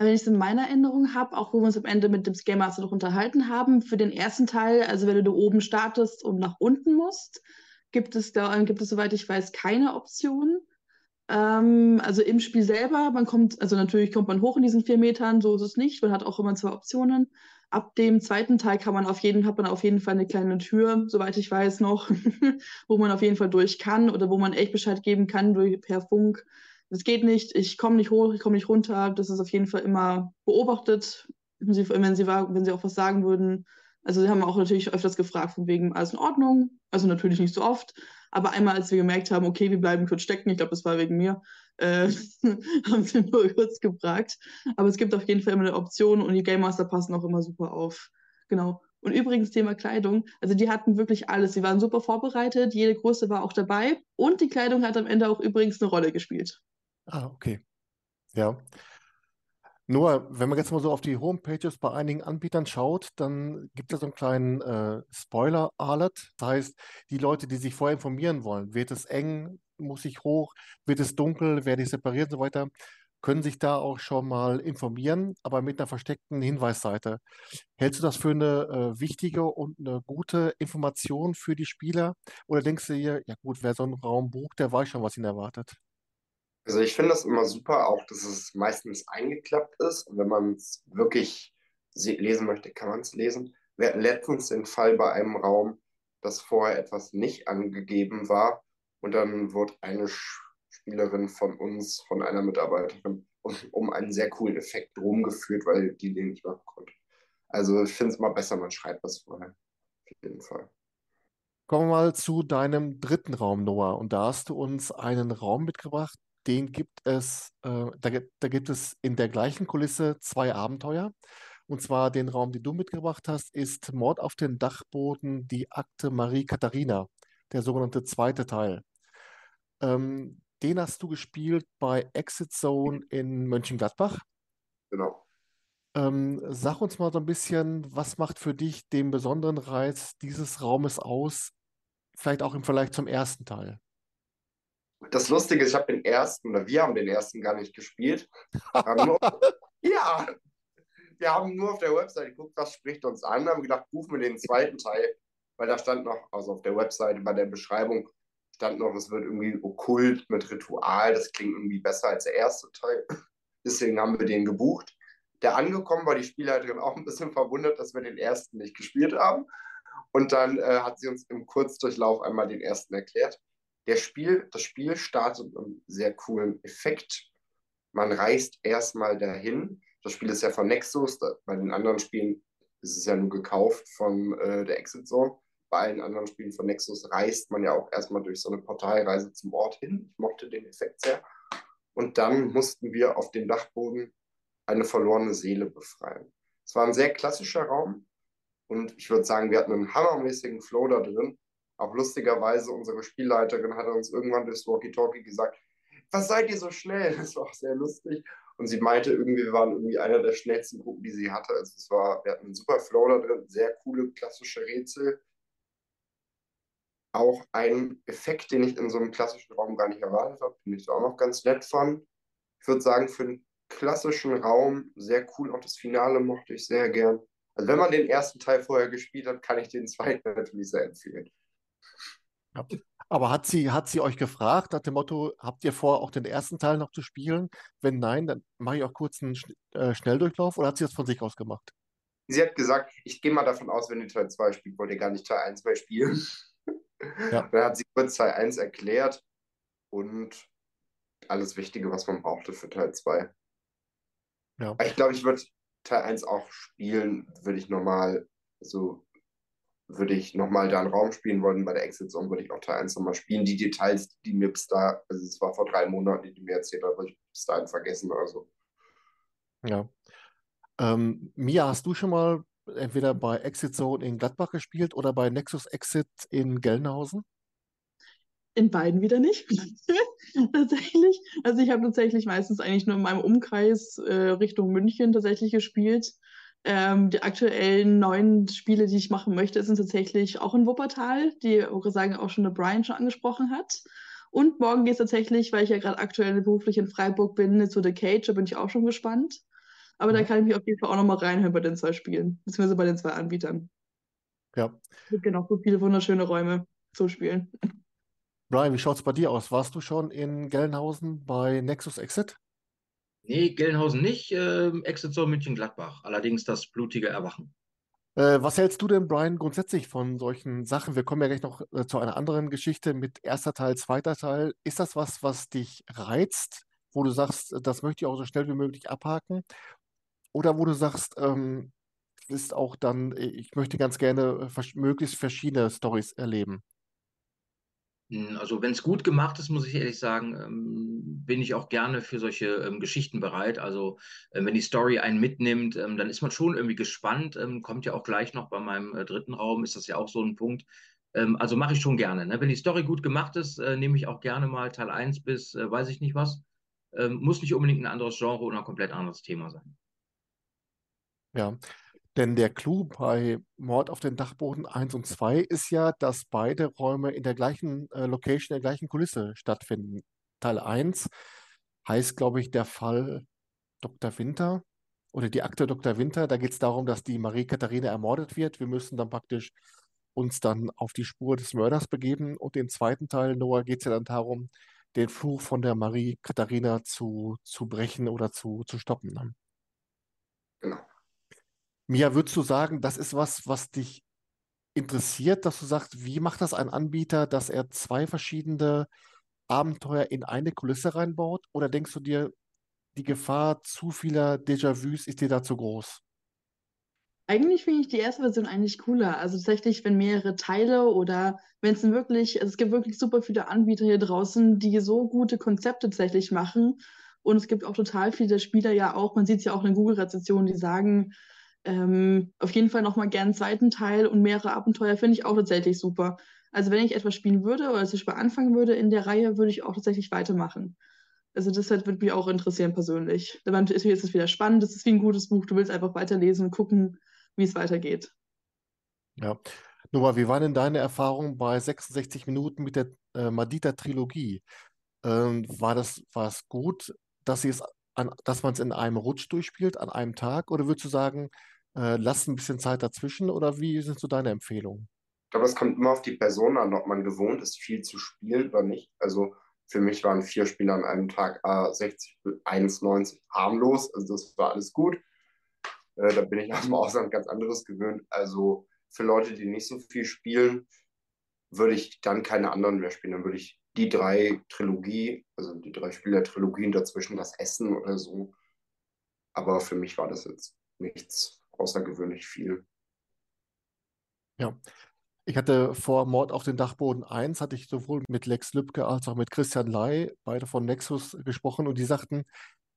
Wenn ich es in meiner Erinnerung habe, auch wo wir uns am Ende mit dem Game Master noch unterhalten haben, für den ersten Teil, also wenn du da oben startest und nach unten musst, gibt es, soweit ich weiß, keine Option. Also im Spiel selber, natürlich kommt man hoch in diesen 4 Metern, so ist es nicht. Man hat auch immer 2 Optionen. Ab dem zweiten Teil hat man auf jeden Fall eine kleine Tür, soweit ich weiß noch, wo man auf jeden Fall durch kann oder wo man echt Bescheid geben kann per Funk. Das geht nicht, ich komme nicht hoch, ich komme nicht runter. Das ist auf jeden Fall immer beobachtet, wenn sie auch was sagen würden. Also sie haben auch natürlich öfters gefragt, von wegen, alles in Ordnung. Also natürlich nicht so oft. Aber einmal, als wir gemerkt haben, okay, wir bleiben kurz stecken, ich glaube, das war wegen mir, haben sie nur kurz gefragt. Aber es gibt auf jeden Fall immer eine Option und die Game Master passen auch immer super auf. Genau. Und übrigens Thema Kleidung, also die hatten wirklich alles, sie waren super vorbereitet, jede Größe war auch dabei und die Kleidung hat am Ende auch übrigens eine Rolle gespielt. Ah, okay. Ja. Nur, wenn man jetzt mal so auf die Homepages bei einigen Anbietern schaut, dann gibt es so einen kleinen Spoiler-Alert. Das heißt, die Leute, die sich vorher informieren wollen, wird es eng, muss ich hoch, wird es dunkel, werde ich separiert und so weiter, können sich da auch schon mal informieren, aber mit einer versteckten Hinweisseite. Hältst du das für eine wichtige und eine gute Information für die Spieler? Oder denkst du dir, ja gut, wer so einen Raum bucht, der weiß schon, was ihn erwartet? Also ich finde das immer super, auch dass es meistens eingeklappt ist. Und wenn man es wirklich lesen möchte, kann man es lesen. Wir hatten letztens den Fall bei einem Raum, dass vorher etwas nicht angegeben war. Und dann wurde eine Spielerin von uns, von einer Mitarbeiterin, um einen sehr coolen Effekt rumgeführt, weil die den nicht machen konnte. Also ich finde es immer besser, man schreibt was vorher. Auf jeden Fall. Kommen wir mal zu deinem dritten Raum, Noah. Und da hast du uns einen Raum mitgebracht. Den gibt es, da gibt es in der gleichen Kulisse 2 Abenteuer. Und zwar den Raum, den du mitgebracht hast, ist Mord auf dem Dachboden, die Akte Marie Katharina, der sogenannte 2. Teil. Den hast du gespielt bei Exit Zone in Mönchengladbach. Genau. Sag uns mal so ein bisschen, was macht für dich den besonderen Reiz dieses Raumes aus, vielleicht auch im Vergleich zum ersten Teil? Das Lustige ist, wir haben den ersten gar nicht gespielt. Wir haben nur auf der Website geguckt, was spricht uns an, haben gedacht, rufen wir den 2. Teil, weil da stand noch, also auf der Website bei der Beschreibung stand noch, es wird irgendwie okkult mit Ritual, das klingt irgendwie besser als der 1. Teil. Deswegen haben wir den gebucht. Der angekommen war die Spielleiterin auch ein bisschen verwundert, dass wir den 1. nicht gespielt haben. Und dann hat sie uns im Kurzdurchlauf einmal den 1. erklärt. Das Spiel startet mit einem sehr coolen Effekt. Man reist erstmal dahin. Das Spiel ist ja von Nexus. Bei den anderen Spielen ist es ja nur gekauft von der Exit Zone. Bei allen anderen Spielen von Nexus reist man ja auch erstmal durch so eine Portalreise zum Ort hin. Ich mochte den Effekt sehr. Und dann mussten wir auf dem Dachboden eine verlorene Seele befreien. Es war ein sehr klassischer Raum. Und ich würde sagen, wir hatten einen hammermäßigen Flow da drin. Auch lustigerweise, unsere Spielleiterin hat uns irgendwann durchs Walkie-Talkie gesagt, was seid ihr so schnell? Das war auch sehr lustig. Und sie meinte irgendwie, wir waren irgendwie einer der schnellsten Gruppen, die sie hatte. Also wir hatten einen super Flow da drin, sehr coole, klassische Rätsel. Auch ein Effekt, den ich in so einem klassischen Raum gar nicht erwartet habe, den ich auch noch ganz nett fand. Ich würde sagen, für einen klassischen Raum sehr cool. Auch das Finale mochte ich sehr gern. Also wenn man den 1. Teil vorher gespielt hat, kann ich den 2. natürlich sehr empfehlen. Ja. Aber hat sie euch gefragt, nach dem Motto, habt ihr vor, auch den 1. Teil noch zu spielen? Wenn nein, dann mache ich auch kurz einen Schnelldurchlauf, oder hat sie das von sich aus gemacht? Sie hat gesagt, ich gehe mal davon aus, wenn ihr Teil 2 spielt, wollt ihr gar nicht Teil 1 mehr spielen. Ja. Dann hat sie kurz Teil 1 erklärt und alles Wichtige, was man brauchte für Teil 2. Ja. Ich glaube, ich würde Teil 1 auch spielen, würde ich nochmal da einen Raum spielen wollen. Bei der Exit Zone würde ich auch Teil 1 nochmal spielen. Die Details, die mir bis da, also es war vor 3 Monaten, die mir erzählt haben, habe ich bis dahin vergessen oder so. Ja. Mia, hast du schon mal entweder bei Exit Zone in Gladbach gespielt oder bei Nexus Exit in Gelnhausen? In beiden wieder nicht. Tatsächlich. Also ich habe tatsächlich meistens eigentlich nur in meinem Umkreis Richtung München tatsächlich gespielt. Die aktuellen neuen Spiele, die ich machen möchte, sind tatsächlich auch in Wuppertal, die sagen auch schon der Brian schon angesprochen hat. Und morgen geht es tatsächlich, weil ich ja gerade aktuell beruflich in Freiburg bin, zu The Cage, da bin ich auch schon gespannt. Aber ja, da kann ich mich auf jeden Fall auch nochmal reinhören bei den 2 Spielen, beziehungsweise bei den 2 Anbietern. Ja. Es gibt genau so viele wunderschöne Räume zu spielen. Brian, wie schaut es bei dir aus? Warst du schon in Gelnhausen bei Nexus Exit? Nee, Gelnhausen nicht. Exit Zone München-Gladbach. Allerdings das blutige Erwachen. Was hältst du denn, Brian, grundsätzlich von solchen Sachen? Wir kommen ja gleich noch zu einer anderen Geschichte mit 1. Teil, 2. Teil. Ist das was, was dich reizt, wo du sagst, das möchte ich auch so schnell wie möglich abhaken? Oder wo du sagst, ist auch dann, ich möchte ganz gerne möglichst verschiedene Storys erleben? Also wenn es gut gemacht ist, muss ich ehrlich sagen, bin ich auch gerne für solche Geschichten bereit. Also wenn die Story einen mitnimmt, dann ist man schon irgendwie gespannt. Kommt ja auch gleich noch bei meinem 3. Raum, ist das ja auch so ein Punkt. Also mache ich schon gerne. Ne? Wenn die Story gut gemacht ist, nehme ich auch gerne mal Teil 1 bis weiß ich nicht was. Muss nicht unbedingt ein anderes Genre oder ein komplett anderes Thema sein. Ja, denn der Clou bei Mord auf den Dachboden 1 und 2 ist ja, dass beide Räume in der gleichen Location, in der gleichen Kulisse stattfinden. Teil 1 heißt, glaube ich, der Fall Dr. Winter oder die Akte Dr. Winter. Da geht es darum, dass die Marie Katharina ermordet wird. Wir müssen dann praktisch uns dann auf die Spur des Mörders begeben. Und im 2. Teil, Noah, geht es ja dann darum, den Fluch von der Marie Katharina zu brechen oder zu stoppen. Genau. Mia, würdest du sagen, das ist was, was dich interessiert, dass du sagst, wie macht das ein Anbieter, dass er 2 verschiedene Abenteuer in eine Kulisse reinbaut? Oder denkst du dir, die Gefahr zu vieler Déjà-vus ist dir da zu groß? Eigentlich finde ich die erste Version eigentlich cooler. Also tatsächlich, wenn mehrere Teile oder wenn es wirklich, also es gibt wirklich super viele Anbieter hier draußen, die so gute Konzepte tatsächlich machen. Und es gibt auch total viele Spieler ja auch, man sieht es ja auch in Google-Rezensionen, die sagen, auf jeden Fall nochmal gerne einen 2. Teil und mehrere Abenteuer finde ich auch tatsächlich super. Also wenn ich etwas spielen würde oder zum Beispiel anfangen würde in der Reihe, würde ich auch tatsächlich weitermachen. Also das halt würde mich auch interessieren persönlich. Dann ist es wieder spannend, das ist wie ein gutes Buch, du willst einfach weiterlesen und gucken, wie es weitergeht. Ja, Nora, wie waren denn deine Erfahrungen bei 66 Minuten mit der Madita-Trilogie? War das gut, dass man es in einem Rutsch durchspielt, an einem Tag? Oder würdest du sagen, lass ein bisschen Zeit dazwischen? Oder wie sind so deine Empfehlungen? Ich glaube, das kommt immer auf die Person an, ob man gewohnt ist, viel zu spielen oder nicht. Also für mich waren 4 Spiele an einem Tag, 60 bis 91, harmlos. Also das war alles gut. Da bin ich aus dem Ausland ganz anderes gewöhnt. Also für Leute, die nicht so viel spielen, würde ich dann keine anderen mehr spielen. Dann würde ich die 3 Trilogie, also die 3 Spieler-Trilogien dazwischen, das Essen oder so. Aber für mich war das jetzt nichts außergewöhnlich viel. Ja, ich hatte vor Mord auf den Dachboden 1, hatte ich sowohl mit Lex Lübke als auch mit Christian Ley, beide von Nexus, gesprochen und die sagten,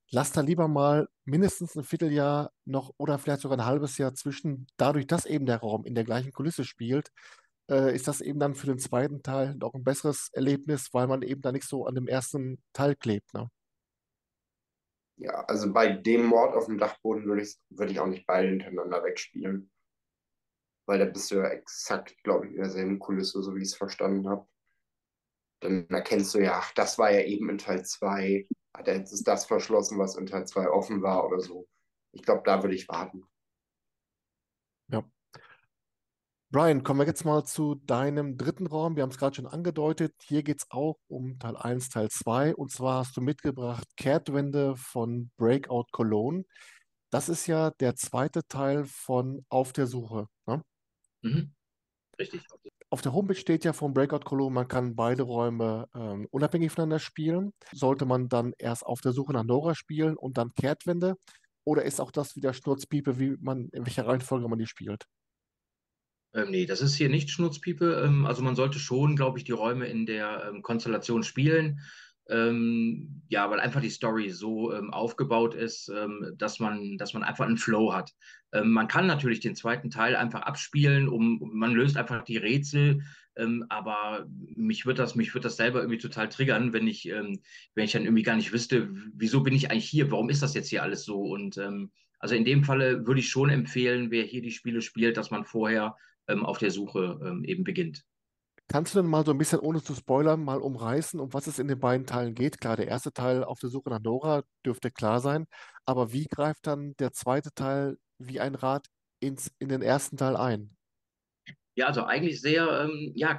lass da lieber mal mindestens ein Vierteljahr noch oder vielleicht sogar ein halbes Jahr zwischen, dadurch, dass eben der Raum in der gleichen Kulisse spielt, ist das eben dann für den 2. Teil noch ein besseres Erlebnis, weil man eben da nicht so an dem 1. Teil klebt. Ne? Ja, also bei dem Mord auf dem Dachboden würde ich auch nicht beide hintereinander wegspielen. Weil da bist du ja exakt, glaube ich, in derselben Kulisse, so wie ich es verstanden habe. Dann erkennst du ja, ach, das war ja eben in Teil 2. Da ist das verschlossen, was in Teil 2 offen war oder so. Ich glaube, da würde ich warten. Ja. Brian, kommen wir jetzt mal zu deinem 3. Raum. Wir haben es gerade schon angedeutet. Hier geht es auch um Teil 1, Teil 2. Und zwar hast du mitgebracht Kehrtwende von Breakout Cologne. Das ist ja der zweite Teil von Auf der Suche. Ne? Mhm. Richtig. Auf der Homepage steht ja vom Breakout Cologne, man kann beide Räume unabhängig voneinander spielen. Sollte man dann erst Auf der Suche nach Nora spielen und dann Kehrtwende? Oder ist auch das wieder Schnurzpiepe, in welcher Reihenfolge man die spielt? Nee, das ist hier nicht Schnurzpiepe. Also man sollte schon, glaube ich, die Räume in der Konstellation spielen. Ja, weil einfach die Story so aufgebaut ist, dass man einfach einen Flow hat. Man kann natürlich den zweiten Teil einfach abspielen, man löst einfach die Rätsel, aber mich wird das selber irgendwie total triggern, wenn ich dann irgendwie gar nicht wüsste, wieso bin ich eigentlich hier, warum ist das jetzt hier alles so? Und also in dem Falle würde ich schon empfehlen, wer hier die Spiele spielt, dass man vorher auf der Suche eben beginnt. Kannst du denn mal so ein bisschen, ohne zu spoilern, mal umreißen, um was es in den beiden Teilen geht? Klar, der erste Teil Auf der Suche nach Nora dürfte klar sein, aber wie greift dann der zweite Teil wie ein Rad in den ersten Teil ein? Ja, also eigentlich sehr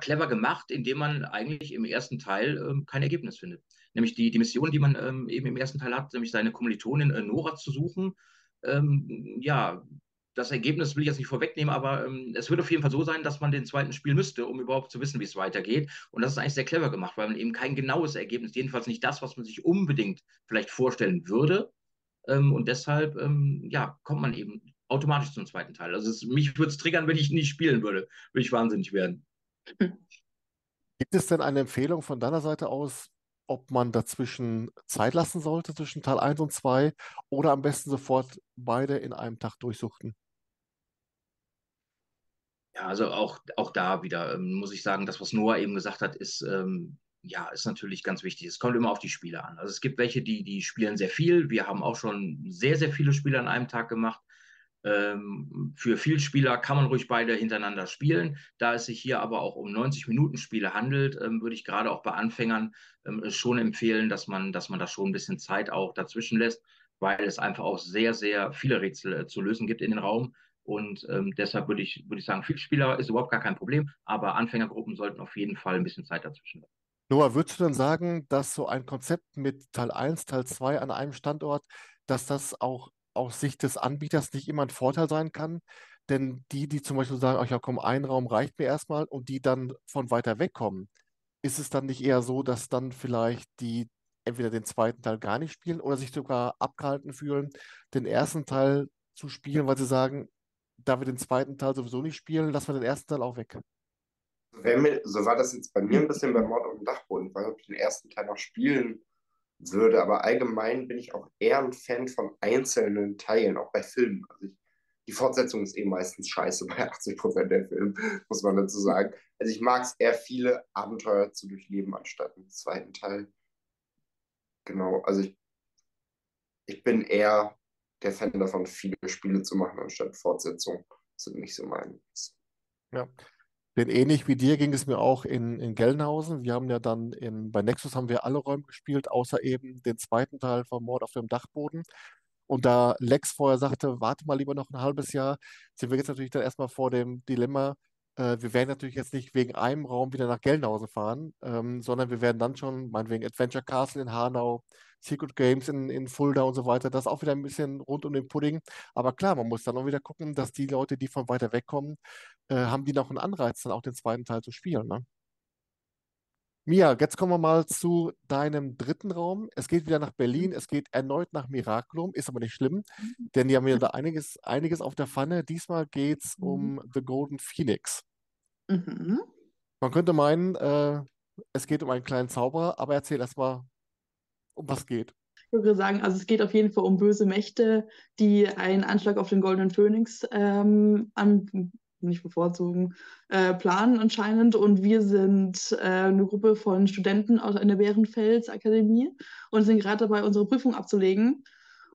clever gemacht, indem man eigentlich im ersten Teil kein Ergebnis findet. Nämlich die Mission, die man eben im ersten Teil hat, nämlich seine Kommilitonin Nora zu suchen, das Ergebnis will ich jetzt nicht vorwegnehmen, aber es wird auf jeden Fall so sein, dass man den zweiten spielen müsste, um überhaupt zu wissen, wie es weitergeht. Und das ist eigentlich sehr clever gemacht, weil man eben kein genaues Ergebnis, jedenfalls nicht das, was man sich unbedingt vielleicht vorstellen würde. Und deshalb kommt man eben automatisch zum zweiten Teil. Also mich würde es triggern, wenn ich nicht spielen würde. Würde ich wahnsinnig werden. Gibt es denn eine Empfehlung von deiner Seite aus, ob man dazwischen Zeit lassen sollte, zwischen Teil 1 und 2, oder am besten sofort beide in einem Tag durchsuchten? Ja, also auch da wieder muss ich sagen, das, was Noah eben gesagt hat, ist natürlich ganz wichtig. Es kommt immer auf die Spiele an. Also es gibt welche, die spielen sehr viel. Wir haben auch schon sehr, sehr viele Spiele an einem Tag gemacht. Für viele Spieler kann man ruhig beide hintereinander spielen. Da es sich hier aber auch um 90-Minuten-Spiele handelt, würde ich gerade auch bei Anfängern schon empfehlen, dass man da schon ein bisschen Zeit auch dazwischen lässt, weil es einfach auch sehr, sehr viele Rätsel zu lösen gibt in den Raum. Und deshalb würde ich sagen, viel Spieler ist überhaupt gar kein Problem, aber Anfängergruppen sollten auf jeden Fall ein bisschen Zeit dazwischen lassen. Noah, würdest du dann sagen, dass so ein Konzept mit Teil 1, Teil 2 an einem Standort, dass das auch aus Sicht des Anbieters nicht immer ein Vorteil sein kann? Denn die zum Beispiel sagen, ach ja komm, ein Raum reicht mir erstmal, und die dann von weiter weg kommen, ist es dann nicht eher so, dass dann vielleicht die entweder den zweiten Teil gar nicht spielen oder sich sogar abgehalten fühlen, den ersten Teil zu spielen, weil sie sagen, da wir den zweiten Teil sowieso nicht spielen, lassen wir den ersten Teil auch weg. So war das jetzt bei mir ein bisschen beim Mord auf dem Dachboden. Ich weiß nicht, ob ich den ersten Teil noch spielen würde, aber allgemein bin ich auch eher ein Fan von einzelnen Teilen, auch bei Filmen. Also die Fortsetzung ist eh meistens scheiße bei 80% der Filme, muss man dazu sagen. Also ich mag es eher, viele Abenteuer zu durchleben, anstatt im zweiten Teil. Genau, also ich bin eher der Fan davon, viele Spiele zu machen, anstatt Fortsetzungen. Das sind nicht so meins. Ja, denn ähnlich wie dir ging es mir auch in Gelnhausen. Wir haben ja dann bei Nexus haben wir alle Räume gespielt, außer eben den zweiten Teil vom Mord auf dem Dachboden. Und da Lex vorher sagte, warte mal lieber noch ein halbes Jahr, sind wir jetzt natürlich dann erstmal vor dem Dilemma, wir werden natürlich jetzt nicht wegen einem Raum wieder nach Gelnhausen fahren, sondern wir werden dann schon, meinetwegen Adventure Castle in Hanau, Secret Games in Fulda und so weiter, das auch wieder ein bisschen rund um den Pudding. Aber klar, man muss dann auch wieder gucken, dass die Leute, die von weiter weg kommen, haben die noch einen Anreiz, dann auch den zweiten Teil zu spielen. Ne? Mia, jetzt kommen wir mal zu deinem dritten Raum. Es geht wieder nach Berlin, es geht erneut nach Miraculum, ist aber nicht schlimm, denn die haben ja da einiges auf der Pfanne. Diesmal geht es um The Golden Phoenix. Mhm. Man könnte meinen, es geht um einen kleinen Zauberer, aber erzähl erst mal, um was geht. Ich würde sagen, also es geht auf jeden Fall um böse Mächte, die einen Anschlag auf den Goldenen Phönix planen anscheinend. Und wir sind eine Gruppe von Studenten aus einer Bärenfelsakademie und sind gerade dabei, unsere Prüfung abzulegen.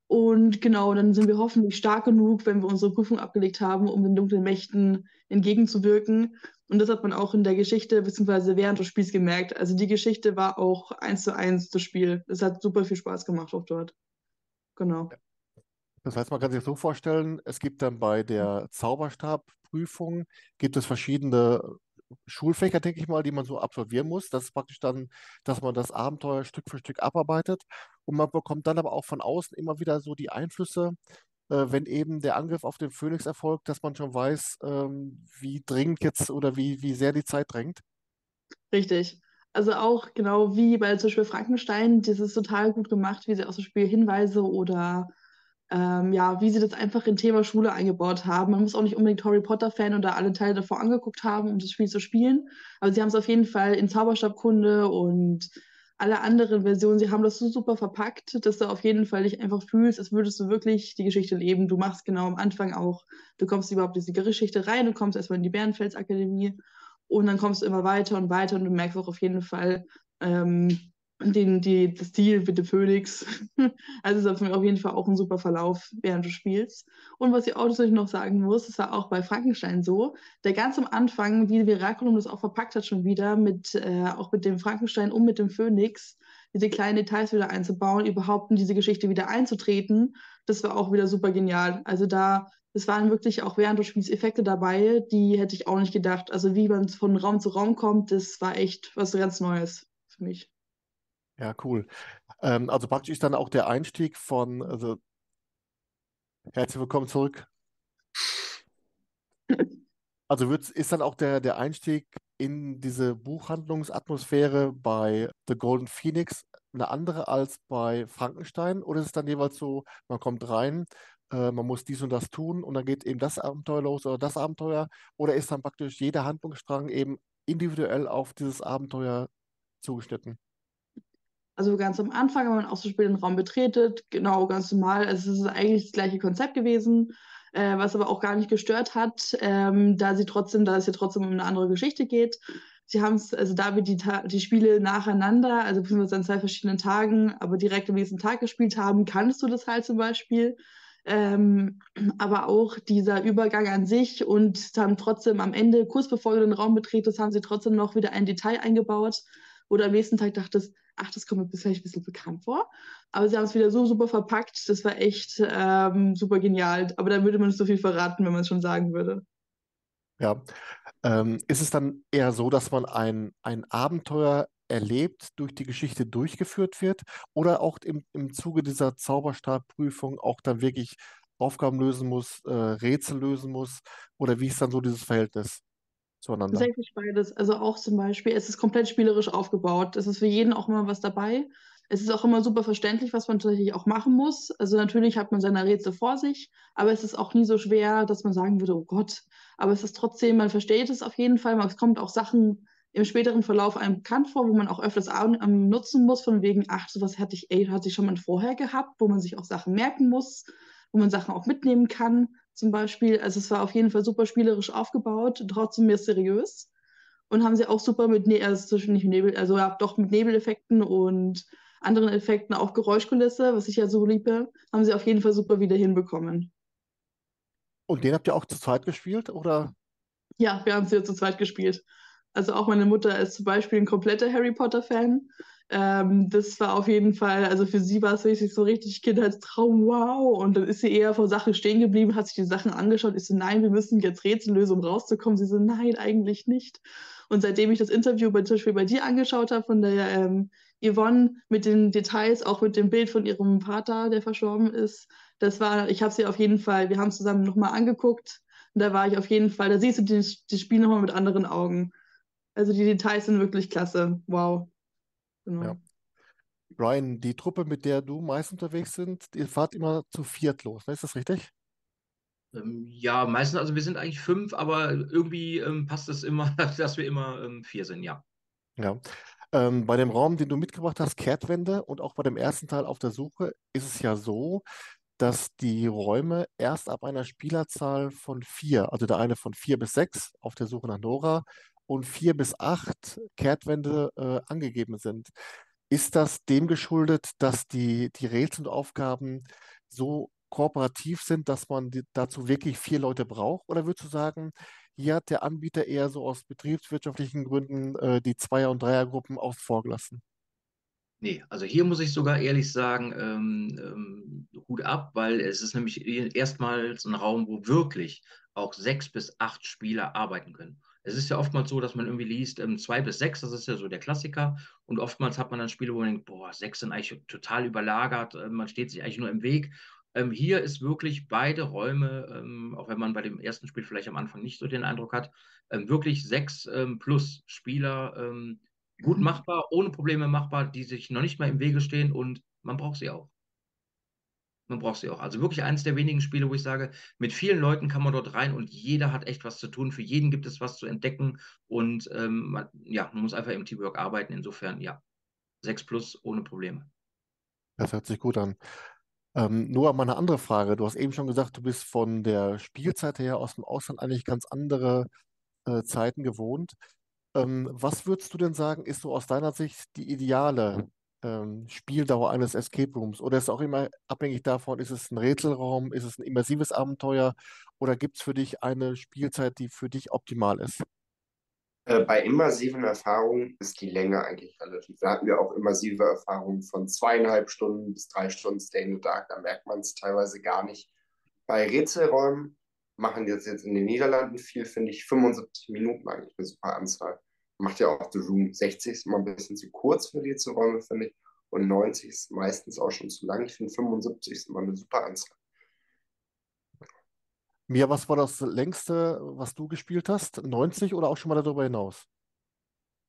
Und genau, dann sind wir hoffentlich stark genug, wenn wir unsere Prüfung abgelegt haben, um den dunklen Mächten entgegenzuwirken. Und das hat man auch in der Geschichte, beziehungsweise während des Spiels gemerkt. Also die Geschichte war auch 1:1 das Spiel. Es hat super viel Spaß gemacht auch dort. Genau. Das heißt, man kann sich das so vorstellen, es gibt dann bei der Zauberstabprüfung, gibt es verschiedene Schulfächer, denke ich mal, die man so absolvieren muss. Das ist praktisch dann, dass man das Abenteuer Stück für Stück abarbeitet. Und man bekommt dann aber auch von außen immer wieder so die Einflüsse, wenn eben der Angriff auf den Phoenix erfolgt, dass man schon weiß, wie dringend jetzt oder wie sehr die Zeit drängt? Richtig. Also auch genau wie bei zum Beispiel Frankenstein, das ist total gut gemacht, wie sie auch zum Beispiel Hinweise oder wie sie das einfach in Thema Schule eingebaut haben. Man muss auch nicht unbedingt Harry Potter-Fan oder alle Teile davor angeguckt haben, um das Spiel zu spielen. Aber sie haben es auf jeden Fall in Zauberstabkunde und alle anderen Versionen, sie haben das so super verpackt, dass du auf jeden Fall dich einfach fühlst, als würdest du wirklich die Geschichte leben. Du machst genau am Anfang auch, du kommst überhaupt in diese Geschichte rein, du kommst erstmal in die Bärenfelsakademie und dann kommst du immer weiter und weiter und du merkst auch auf jeden Fall, das Ziel mit dem Phoenix. Also es ist auf jeden Fall auch ein super Verlauf, während du spielst. Und was ich auch natürlich noch sagen muss, ist ja auch bei Frankenstein so, der ganz am Anfang, wie Miraculum das auch verpackt hat schon wieder, auch mit dem Frankenstein und mit dem Phoenix, diese kleinen Details wieder einzubauen, überhaupt in diese Geschichte wieder einzutreten, das war auch wieder super genial. Also es waren wirklich auch während des Spiels Effekte dabei, die hätte ich auch nicht gedacht. Also wie man von Raum zu Raum kommt, das war echt was ganz Neues für mich. Ja, cool. Also praktisch ist dann auch der Einstieg von, also herzlich willkommen zurück. Also ist dann auch der Einstieg in diese Buchhandlungsatmosphäre bei The Golden Phoenix eine andere als bei Frankenstein? Oder ist es dann jeweils so, man kommt rein, man muss dies und das tun und dann geht eben das Abenteuer los oder das Abenteuer? Oder ist dann praktisch jeder Handlungsstrang eben individuell auf dieses Abenteuer zugeschnitten? Also ganz am Anfang, wenn man auch so spät den Raum betretet, genau, ganz normal. Also es ist eigentlich das gleiche Konzept gewesen, was aber auch gar nicht gestört hat, da es ja trotzdem um eine andere Geschichte geht. Sie haben es, also da wir die Spiele nacheinander, also beziehungsweise an zwei verschiedenen Tagen, aber direkt am nächsten Tag gespielt haben, kannst du das halt zum Beispiel. Aber auch dieser Übergang an sich und haben trotzdem am Ende, kurz bevor du den Raum betretest, haben sie trotzdem noch wieder ein Detail eingebaut, wo du am nächsten Tag dachtest, ach, das kommt mir vielleicht ein bisschen bekannt vor. Aber sie haben es wieder so super verpackt, das war echt super genial. Aber da würde man nicht so viel verraten, wenn man es schon sagen würde. Ja, ist es dann eher so, dass man ein Abenteuer erlebt, durch die Geschichte durchgeführt wird oder auch im Zuge dieser Zauberstabprüfung auch dann wirklich Aufgaben lösen muss, Rätsel lösen muss? Oder wie ist dann so dieses Verhältnis zueinander? Tatsächlich beides. Also auch zum Beispiel, es ist komplett spielerisch aufgebaut. Es ist für jeden auch immer was dabei. Es ist auch immer super verständlich, was man tatsächlich auch machen muss. Also natürlich hat man seine Rätsel vor sich, aber es ist auch nie so schwer, dass man sagen würde, oh Gott. Aber es ist trotzdem, man versteht es auf jeden Fall. Es kommt auch Sachen im späteren Verlauf einem bekannt vor, wo man auch öfters nutzen muss, von wegen, ach, sowas hatte ich schon mal vorher gehabt, wo man sich auch Sachen merken muss, wo man Sachen auch mitnehmen kann. Zum Beispiel, also es war auf jeden Fall super spielerisch aufgebaut, trotzdem mysteriös und haben sie auch super mit Nebeleffekten und anderen Effekten, auch Geräuschkulisse, was ich ja so liebe, haben sie auf jeden Fall super wieder hinbekommen. Und den habt ihr auch zu zweit gespielt, oder? Ja, wir haben sie ja zu zweit gespielt. Also auch meine Mutter ist zum Beispiel ein kompletter Harry Potter-Fan. Das war auf jeden Fall, also für sie war es wirklich so richtig Kindheitstraum, wow. Und dann ist sie eher vor Sachen stehen geblieben, hat sich die Sachen angeschaut. Ich so, nein, wir müssen jetzt Rätsel lösen, um rauszukommen. Sie so, nein, eigentlich nicht. Und seitdem ich das Interview zum Beispiel bei dir angeschaut habe, von der Yvonne mit den Details, auch mit dem Bild von ihrem Vater, der verstorben ist, wir haben es zusammen nochmal angeguckt. Und da war ich auf jeden Fall, da siehst du das Spiel nochmal mit anderen Augen. Also die Details sind wirklich klasse, wow. Genau. Ja. Brian, die Truppe, mit der du meist unterwegs sind, ihr fahrt immer zu viert los, ne? Ist das richtig? Ja, meistens, also wir sind eigentlich fünf, aber irgendwie passt es immer, dass wir immer vier sind, ja. Ja. Bei dem Raum, den du mitgebracht hast, Kehrtwende und auch bei dem ersten Teil auf der Suche, ist es ja so, dass die Räume erst ab einer Spielerzahl von 4, also der eine von 4 bis 6 auf der Suche nach Nora, und 4 bis 8 Kehrtwände angegeben sind. Ist das dem geschuldet, dass die Rätsel und Aufgaben so kooperativ sind, dass man dazu wirklich 4 Leute braucht? Oder würdest du sagen, hier hat der Anbieter eher so aus betriebswirtschaftlichen Gründen die Zweier- und Dreiergruppen außen vor gelassen? Nee, also hier muss ich sogar ehrlich sagen, Hut ab, weil es ist nämlich erstmals ein Raum, wo wirklich auch 6 bis 8 Spieler arbeiten können. Es ist ja oftmals so, dass man irgendwie liest, 2 bis 6, das ist ja so der Klassiker. Und oftmals hat man dann Spiele, wo man denkt, boah, 6 sind eigentlich total überlagert, man steht sich eigentlich nur im Weg. Hier ist wirklich beide Räume, auch wenn man bei dem ersten Spiel vielleicht am Anfang nicht so den Eindruck hat, wirklich 6+ Spieler gut machbar, ohne Probleme machbar, die sich noch nicht mal im Wege stehen, und man braucht sie auch. Man braucht sie auch. Also wirklich eines der wenigen Spiele, wo ich sage, mit vielen Leuten kann man dort rein und jeder hat echt was zu tun. Für jeden gibt es was zu entdecken und man muss einfach im Teamwork arbeiten. Insofern, ja, 6+ ohne Probleme. Das hört sich gut an. Nur mal eine andere Frage. Du hast eben schon gesagt, du bist von der Spielzeit her aus dem Ausland eigentlich ganz andere Zeiten gewohnt. Was würdest du denn sagen, ist so aus deiner Sicht die ideale Spieldauer eines Escape Rooms? Oder ist es auch immer abhängig davon, ist es ein Rätselraum, ist es ein immersives Abenteuer, oder gibt es für dich eine Spielzeit, die für dich optimal ist? Bei immersiven Erfahrungen ist die Länge eigentlich relativ. Da hatten wir auch immersive Erfahrungen von 2,5 Stunden bis 3 Stunden Stay in the Dark, da merkt man es teilweise gar nicht. Bei Rätselräumen machen jetzt in den Niederlanden viel, finde ich, 75 Minuten eigentlich eine super Anzahl. Macht ja auch The Room. 60 ist immer ein bisschen zu kurz für Rätselräume, finde ich, und 90 ist meistens auch schon zu lang. Ich finde 75 ist immer eine super Anzahl. Mia, was war das längste, was du gespielt hast? 90 oder auch schon mal darüber hinaus?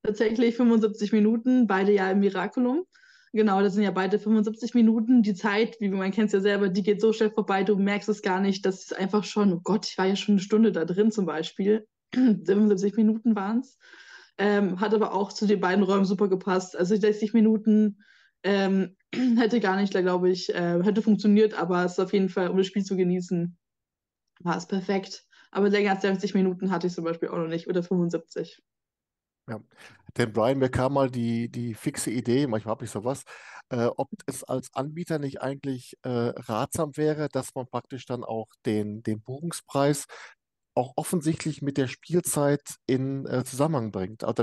Tatsächlich 75 Minuten, beide ja im Miraculum. Genau, das sind ja beide 75 Minuten. Die Zeit, wie man kennt es ja selber, die geht so schnell vorbei, du merkst es gar nicht. Das ist einfach schon, oh Gott, ich war ja schon eine Stunde da drin zum Beispiel. 75 Minuten waren es. Hat aber auch zu den beiden Räumen super gepasst. Also 60 Minuten hätte gar nicht, glaube ich, hätte funktioniert, aber es ist auf jeden Fall, um das Spiel zu genießen, war es perfekt. Aber länger als 70 Minuten hatte ich zum Beispiel auch noch nicht, oder 75. Ja, denn Brian, mir kam mal die fixe Idee, manchmal habe ich sowas, ob es als Anbieter nicht eigentlich ratsam wäre, dass man praktisch dann auch den Buchungspreis auch offensichtlich mit der Spielzeit in Zusammenhang bringt. Also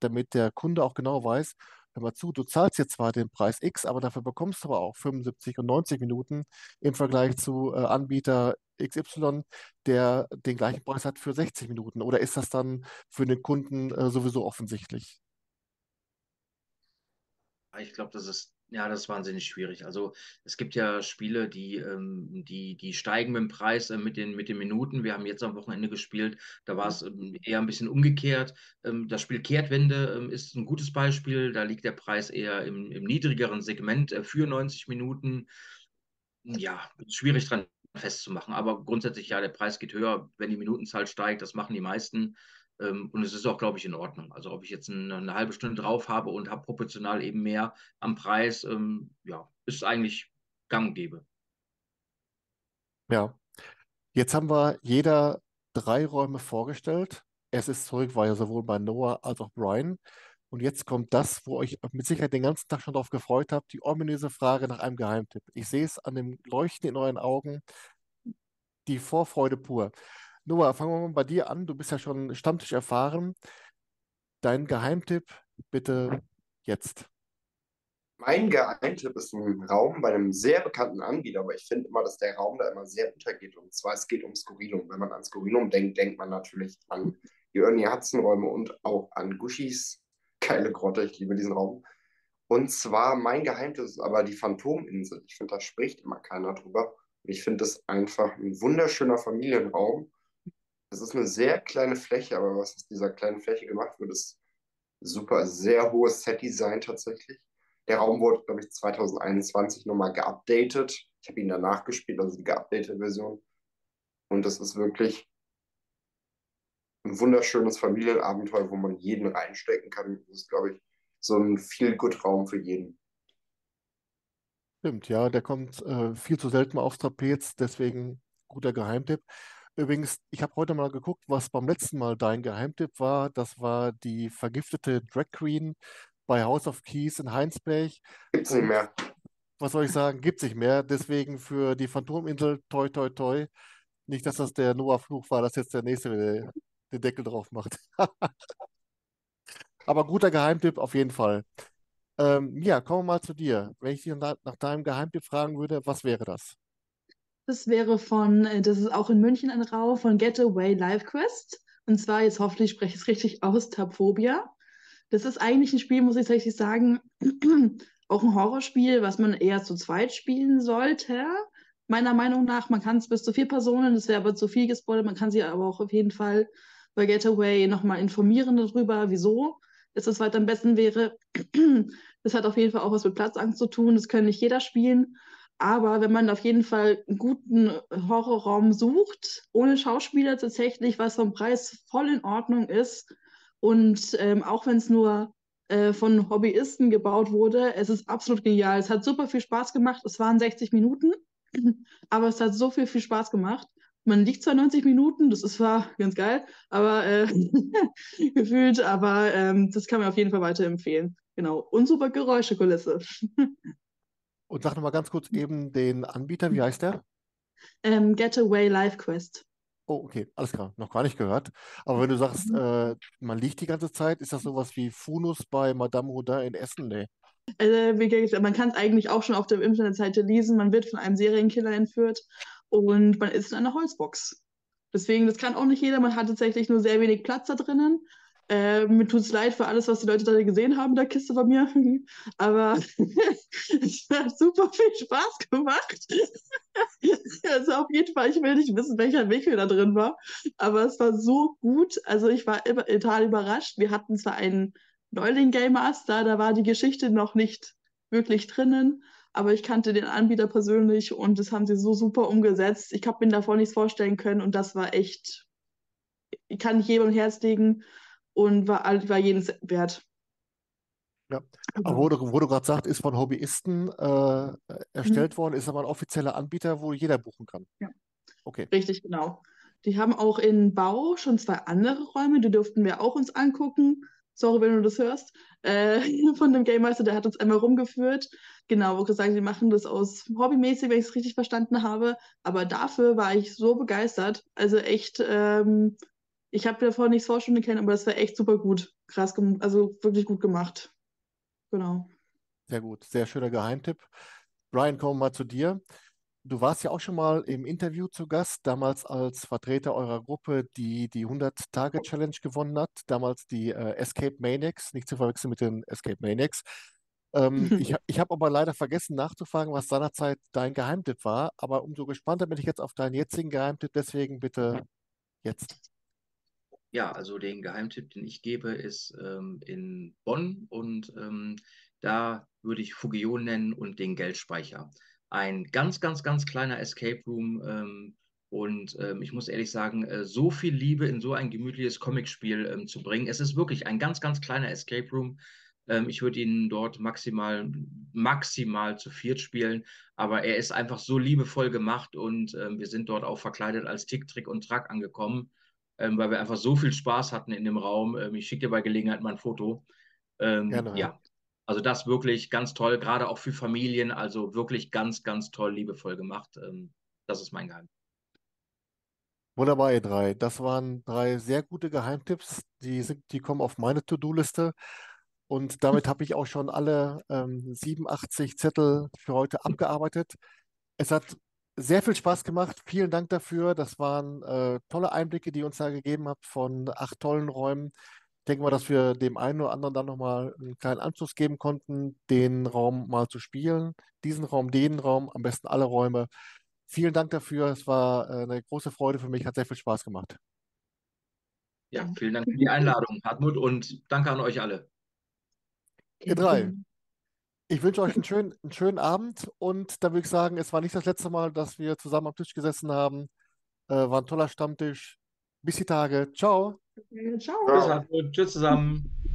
damit der Kunde auch genau weiß, hör mal zu, du zahlst jetzt zwar den Preis X, aber dafür bekommst du aber auch 75 und 90 Minuten im Vergleich zu Anbieter XY, der den gleichen Preis hat für 60 Minuten. Oder ist das dann für den Kunden sowieso offensichtlich? Ich glaube, das ist wahnsinnig schwierig. Also es gibt ja Spiele, die steigen mit dem Preis, mit den Minuten. Wir haben jetzt am Wochenende gespielt, da war es eher ein bisschen umgekehrt. Das Spiel Kehrtwende ist ein gutes Beispiel. Da liegt der Preis eher im niedrigeren Segment für 90 Minuten. Ja, schwierig dran festzumachen. Aber grundsätzlich, ja, der Preis geht höher, wenn die Minutenzahl steigt. Das machen die meisten. Und es ist auch, glaube ich, in Ordnung. Also ob ich jetzt eine halbe Stunde drauf habe und habe proportional eben mehr am Preis, ist eigentlich gang und gäbe. Ja, jetzt haben wir jeder 3 Räume vorgestellt. Es ist zurück, war ja sowohl bei Noah als auch Brian. Und jetzt kommt das, wo ich mit Sicherheit den ganzen Tag schon darauf gefreut habe, die ominöse Frage nach einem Geheimtipp. Ich sehe es an dem Leuchten in euren Augen, die Vorfreude pur. Noah, fangen wir mal bei dir an. Du bist ja schon Stammtisch erfahren. Dein Geheimtipp bitte jetzt. Mein Geheimtipp ist ein Raum bei einem sehr bekannten Anbieter, aber ich finde immer, dass der Raum da immer sehr untergeht. Und zwar, es geht um Skurrilum. Wenn man an Skurrilum denkt, denkt man natürlich an die Ernie-Hudson-Räume und auch an Gushis. Geile Grotte, ich liebe diesen Raum. Und zwar, mein Geheimtipp ist aber die Phantominsel. Ich finde, da spricht immer keiner drüber. Und ich finde das einfach ein wunderschöner Familienraum. Es ist eine sehr kleine Fläche, aber was aus dieser kleinen Fläche gemacht wird, ist super, sehr hohes Set-Design tatsächlich. Der Raum wurde, glaube ich, 2021 nochmal geupdatet. Ich habe ihn danach gespielt, also die geupdatete Version. Und das ist wirklich ein wunderschönes Familienabenteuer, wo man jeden reinstecken kann. Das ist, glaube ich, so ein Feel-Good-Raum für jeden. Stimmt, ja, der kommt viel zu selten mal aufs Trapez, deswegen guter Geheimtipp. Übrigens, ich habe heute mal geguckt, was beim letzten Mal dein Geheimtipp war. Das war die vergiftete Drag Queen bei House of Keys in Heinsberg. Gibt's nicht mehr. Was soll ich sagen? Gibt's nicht mehr. Deswegen für die Phantominsel, toi, toi, toi. Nicht, dass das der Noah-Fluch war, dass jetzt der Nächste den Deckel drauf macht. Aber guter Geheimtipp auf jeden Fall. Ja, kommen wir mal zu dir. Wenn ich dich nach deinem Geheimtipp fragen würde, was wäre das? Das wäre das ist auch in München ein Raum, von Getaway Live Quest. Und zwar, jetzt hoffentlich spreche ich es richtig aus, Tapphobia. Das ist eigentlich ein Spiel, muss ich tatsächlich sagen, auch ein Horrorspiel, was man eher zu zweit spielen sollte. meiner Meinung nach, man kann es bis zu 4 Personen, das wäre aber zu viel gespoilert, man kann sie aber auch auf jeden Fall bei Getaway nochmal informieren darüber, wieso es das halt am besten wäre. Das hat auf jeden Fall auch was mit Platzangst zu tun, das kann nicht jeder spielen. Aber wenn man auf jeden Fall einen guten Horrorraum sucht, ohne Schauspieler tatsächlich, was vom Preis voll in Ordnung ist und auch wenn es nur von Hobbyisten gebaut wurde, es ist absolut genial. Es hat super viel Spaß gemacht, es waren 60 Minuten, aber es hat so viel Spaß gemacht. Man liegt zwar 90 Minuten, das ist zwar ganz geil, aber gefühlt, aber das kann man auf jeden Fall weiterempfehlen. Genau, und super Geräuschekulisse. Und sag nochmal ganz kurz eben den Anbieter, wie heißt der? Getaway Live Quest. Oh, okay, alles klar, noch gar nicht gehört. Aber wenn du sagst, man liegt die ganze Zeit, ist das sowas wie Funus bei Madame Houdin in Essen? Nee. Man kann es eigentlich auch schon auf der Internetseite lesen, man wird von einem Serienkiller entführt und man ist in einer Holzbox. Deswegen, das kann auch nicht jeder, man hat tatsächlich nur sehr wenig Platz da drinnen. Mir tut es leid für alles, was die Leute da gesehen haben, der Kiste bei mir. Aber es hat super viel Spaß gemacht. Also auf jeden Fall, ich will nicht wissen, welcher Winkel da drin war. Aber es war so gut. Also ich war total überrascht. Wir hatten zwar einen Neuling Game Master, da war die Geschichte noch nicht wirklich drinnen. Aber ich kannte den Anbieter persönlich und das haben sie so super umgesetzt. Ich habe mir davor nichts vorstellen können und das war echt, ich kann nicht jedem Herz legen. Und war jedes wert. Ja, aber wo du gerade sagst, ist von Hobbyisten erstellt worden, ist aber ein offizieller Anbieter, wo jeder buchen kann. Ja, okay. Richtig, genau. Die haben auch in Bau schon 2 andere Räume, die durften wir auch uns angucken. Sorry, wenn du das hörst. Von dem Game Master, der hat uns einmal rumgeführt. Genau, wo gesagt, die machen das aus hobbymäßig, wenn ich es richtig verstanden habe. Aber dafür war ich so begeistert. Also echt... ich habe davor nichts Vorstunden kennen, aber das war echt super gut. Krass, also wirklich gut gemacht. Genau. Sehr gut, sehr schöner Geheimtipp. Brian, kommen wir mal zu dir. Du warst ja auch schon mal im Interview zu Gast, damals als Vertreter eurer Gruppe, die die 100-Tage-Challenge gewonnen hat. Damals die Escape Maniacs, nicht zu verwechseln mit den Escape Maniacs. Ich habe aber leider vergessen nachzufragen, was seinerzeit dein Geheimtipp war. Aber umso gespannter bin ich jetzt auf deinen jetzigen Geheimtipp. Deswegen bitte jetzt. Ja, also den Geheimtipp, den ich gebe, ist in Bonn und da würde ich Fugion nennen und den Geldspeicher. Ein ganz, ganz, ganz kleiner Escape Room und ich muss ehrlich sagen, so viel Liebe in so ein gemütliches Comicspiel zu bringen. Es ist wirklich ein ganz, ganz kleiner Escape Room. Ich würde ihn dort maximal zu 4 spielen, aber er ist einfach so liebevoll gemacht und wir sind dort auch verkleidet als Tick, Trick und Track angekommen. Weil wir einfach so viel Spaß hatten in dem Raum. Ich schicke dir bei Gelegenheit mal ein Foto. Gerne. Ja, also das wirklich ganz toll, gerade auch für Familien, also wirklich ganz, ganz toll, liebevoll gemacht. Das ist mein Geheimtipp. Wunderbar, ihr drei. Das waren 3 sehr gute Geheimtipps. Die kommen auf meine To-Do-Liste. Und damit habe ich auch schon alle 87 Zettel für heute abgearbeitet. Es hat sehr viel Spaß gemacht. Vielen Dank dafür. Das waren tolle Einblicke, die ihr uns da gegeben habt von 8 tollen Räumen. Ich denke mal, dass wir dem einen oder anderen dann nochmal einen kleinen Anschluss geben konnten, den Raum mal zu spielen. Diesen Raum, den Raum, am besten alle Räume. Vielen Dank dafür. Es war eine große Freude für mich. Hat sehr viel Spaß gemacht. Ja, vielen Dank für die Einladung, Hartmut, und danke an euch alle. Ihr drei. Ich wünsche euch einen schönen Abend und da würde ich sagen, es war nicht das letzte Mal, dass wir zusammen am Tisch gesessen haben. War ein toller Stammtisch. Bis die Tage. Ciao. Okay, ciao. Tschüss zusammen.